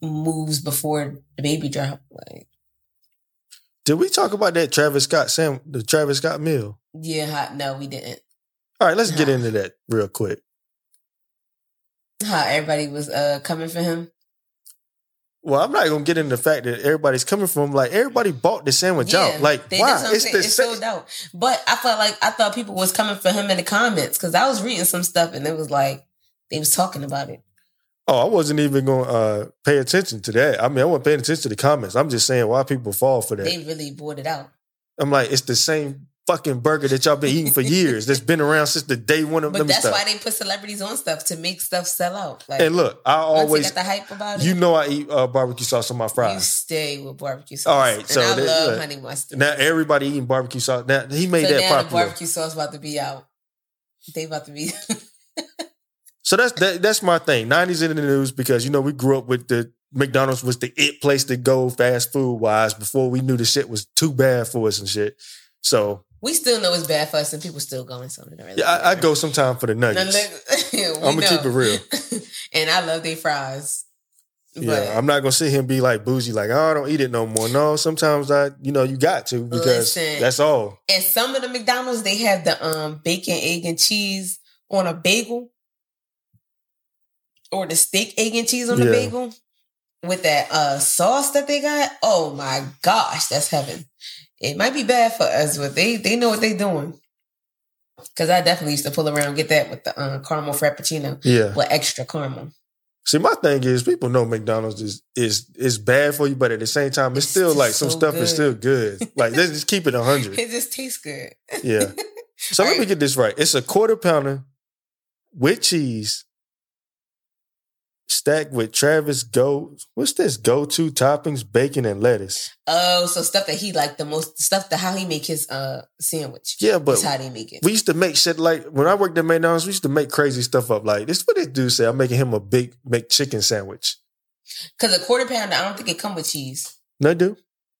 moves before the baby drop. Like, did we talk about that Travis Scott, Sam, the Travis Scott meal? Yeah, hot, no, we didn't. All right, let's get into that real quick. How everybody was uh, coming for him? Well, I'm not going to get into the fact that everybody's coming from, like, everybody bought the sandwich yeah, out. Like, they, why? It's, the it's sa- sold out. But I felt like, I thought people was coming for him in the comments because I was reading some stuff and it was like, they was talking about it. Oh, I wasn't even going to uh, pay attention to that. I mean, I wasn't paying attention to the comments. I'm just saying why people fall for that. They really bought it out. I'm like, it's the same fucking burger that y'all been eating for years. That's been around since the day one of but them. But that's stuff. Why they put celebrities on stuff to make stuff sell out. Like, and look, I always got the hype about it. You know, I eat uh, barbecue sauce on my fries. You stay with barbecue sauce. All right, and so I that, love look, honey mustard. Now everybody eating barbecue sauce. Now he made so that now popular. The barbecue sauce about to be out. They about to be. So that's that, that's my thing. nineties in the news because you know we grew up with the McDonald's was the it place to go fast food wise before we knew the shit was too bad for us and shit. So. We still know it's bad for us and people still going something. Really yeah, I, I go sometime for the nuggets. I'm going to keep it real. And I love their fries. But yeah, I'm not going to sit here and be like bougie, like, oh, I don't eat it no more. No, sometimes I, you know, you got to because listen, that's all. And some of the McDonald's, they have the um, bacon, egg, and cheese on a bagel or the steak, egg, and cheese on yeah. the bagel with that uh, sauce that they got. Oh, my gosh, that's heaven. It might be bad for us, but they, they know what they're doing. Because I definitely used to pull around and get that with the um, caramel frappuccino. Yeah. With extra caramel. See, my thing is, people know McDonald's is is, is bad for you, but at the same time, it's, it's still like so some stuff good. Is still good. Like, let's just keep it one hundred. It just tastes good. Yeah. So let right. me get this right. It's a quarter pounder with cheese stacked with Travis Go... What's this? Go-to toppings, bacon, and lettuce. Oh, so stuff that he like the most... Stuff that how he make his uh, sandwich. Yeah, but... That's how they make it. We used to make shit like... When I worked at McDonald's, we used to make crazy stuff up. Like, this is what this dude said. I'm making him a big McChicken sandwich. Because a quarter pounder, I don't think it come with cheese. No, it do.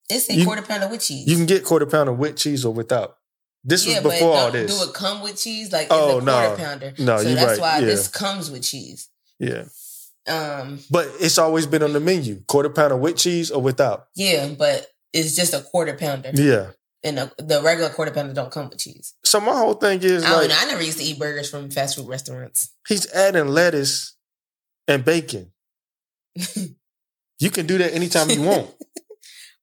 It's a you, quarter pounder with cheese. You can get quarter pounder with cheese or without. This yeah, was before but all this. Do it come with cheese? Like, oh, it's a quarter no. pounder. No, so you're that's right. why yeah. this comes with cheese. Yeah. Um, but it's always been on the menu. Quarter pounder with cheese or without. Yeah, but it's just a quarter pounder. Yeah. And a, the regular quarter pounder don't come with cheese. So my whole thing is I like, don't know, I never used to eat burgers from fast food restaurants. He's adding lettuce and bacon. You can do that anytime you want.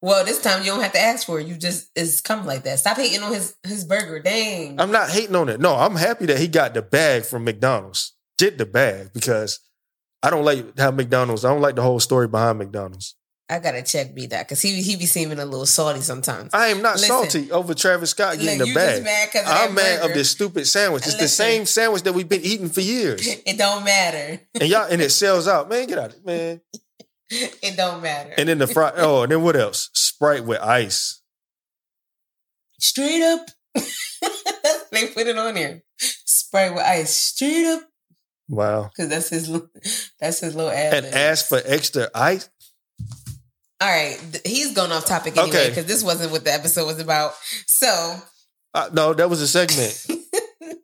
Well, this time you don't have to ask for it. You just, it's come like that. Stop hating on his, his burger. Dang. I'm not hating on it. No, I'm happy that he got the bag from McDonald's. Get the bag because I don't like how McDonald's, I don't like the whole story behind McDonald's. I gotta check B.Dot because he he be seeming a little salty sometimes. I am not Listen, salty over Travis Scott getting look, the bag. Mad I'm mad burger. Of this stupid sandwich. It's Listen, the same sandwich that we've been eating for years. It don't matter. And y'all and it sells out. Man, get out of it, man. It don't matter. And then the fry. Oh, and then what else? Sprite with ice. straight up. They put it on there. Sprite with ice, straight up. Wow. Because that's his that's his little ad. And ask for extra ice? All right. He's going off topic anyway, because okay. this wasn't what the episode was about. So. Uh, no, that was a segment.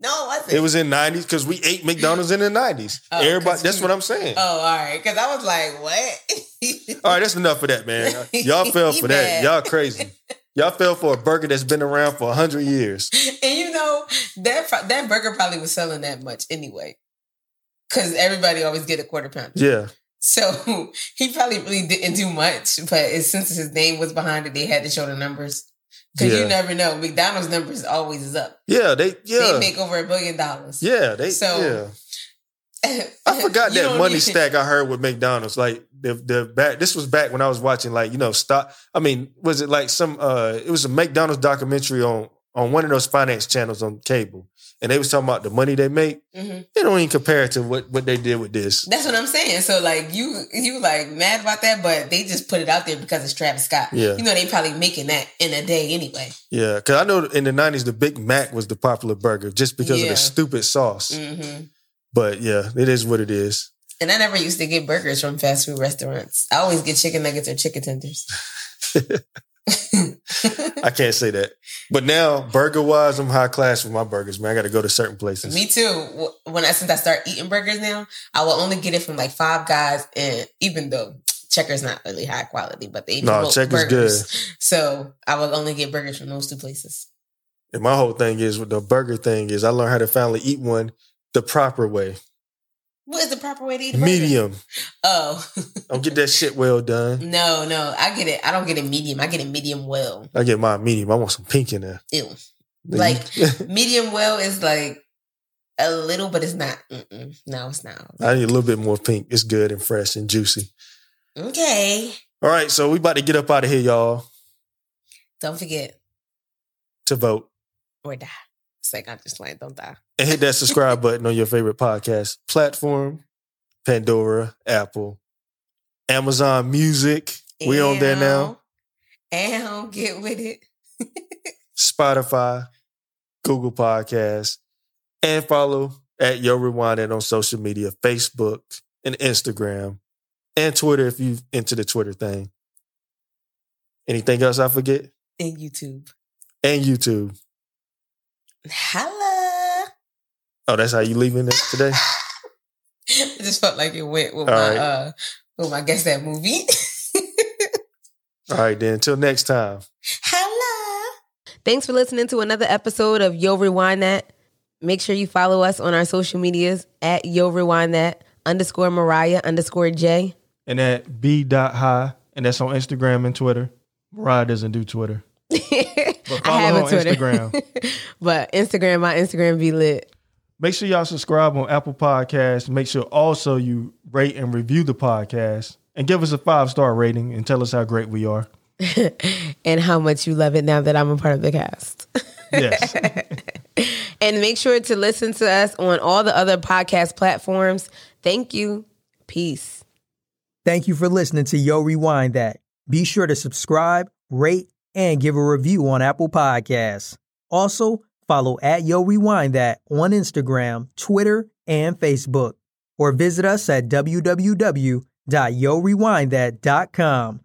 No, it wasn't. It was in nineties because we ate McDonald's in the nineties. Oh, Everybody, that's we, what I'm saying. Oh, all right. Because I was like, what? All right, that's enough of that, man. Y'all fell for that. Bad. Y'all crazy. Y'all fell for a burger that's been around for one hundred years. And you know, that that burger probably was selling that much anyway. Because everybody always get a quarter pounder. Yeah. So he probably really didn't do much. But it, since his name was behind it, they had to show the numbers. Because yeah. you never know. McDonald's numbers always is up. Yeah, they yeah. They make over a billion dollars. Yeah, they so yeah. I forgot that money stack I heard with McDonald's. Like the the back this was back when I was watching, like, you know, stock. I mean, was it like some uh it was a McDonald's documentary on on one of those finance channels on cable. And they was talking about the money they make. Mm-hmm. They don't even compare it to what, what they did with this. That's what I'm saying. So, like, you you like mad about that, but they just put it out there because it's Travis Scott. Yeah. You know, they probably making that in a day anyway. Yeah, because I know in the nineties, the Big Mac was the popular burger just because yeah. of the stupid sauce. Mm-hmm. But, yeah, it is what it is. And I never used to get burgers from fast food restaurants. I always get chicken nuggets or chicken tenders. I can't say that. But now, burger-wise, I'm high class with my burgers, man. I got to go to certain places. Me too. When I, since I start eating burgers now, I will only get it from like Five Guys, and even though Checkers not really high quality, but they no, Checkers burgers. Good. So I will only get burgers from those two places. And my whole thing is with the burger thing is I learned how to finally eat one the proper way. What is the proper way to eat a burger? Medium. Oh. Don't get that shit well done. No, no. I get it. I don't get it medium. I get it medium well. I get mine medium. I want some pink in there. Ew. Like, medium well is like a little, but it's not. Mm-mm. No, it's not. I need a little bit more pink. It's good and fresh and juicy. Okay. All right. So we about to get up out of here, y'all. Don't forget. To vote. Or die. Like, I'm just like, don't die. And hit that subscribe button on your favorite podcast platform. Pandora, Apple, Amazon Music. And we on there now. And I'll get with it. Spotify, Google Podcasts. And follow at Yo Rewinder on social media, Facebook and Instagram. And Twitter if you're into the Twitter thing. Anything else I forget? And YouTube. And YouTube. Holla. Oh, that's how you leaving it today? I just felt like it went with All my right. uh with my guess that movie. All right, then until next time. Holla. Thanks for listening to another episode of Yo Rewind That. Make sure you follow us on our social medias at Yo Rewind That underscore Mariah underscore J. And at B dot high. And that's on Instagram and Twitter. Mariah doesn't do Twitter. But follow I have her on Twitter. Instagram. But Instagram, my Instagram be lit. Make sure y'all subscribe on Apple Podcasts. Make sure also you rate and review the podcast. And give us a five-star rating and tell us how great we are. And how much you love it now that I'm a part of the cast. Yes. And make sure to listen to us on all the other podcast platforms. Thank you. Peace. Thank you for listening to Yo Rewind That. Be sure to subscribe, rate, and give a review on Apple Podcasts. Also, follow at Yo Rewind That on Instagram, Twitter, and Facebook. Or visit us at w w w dot yo rewind that dot com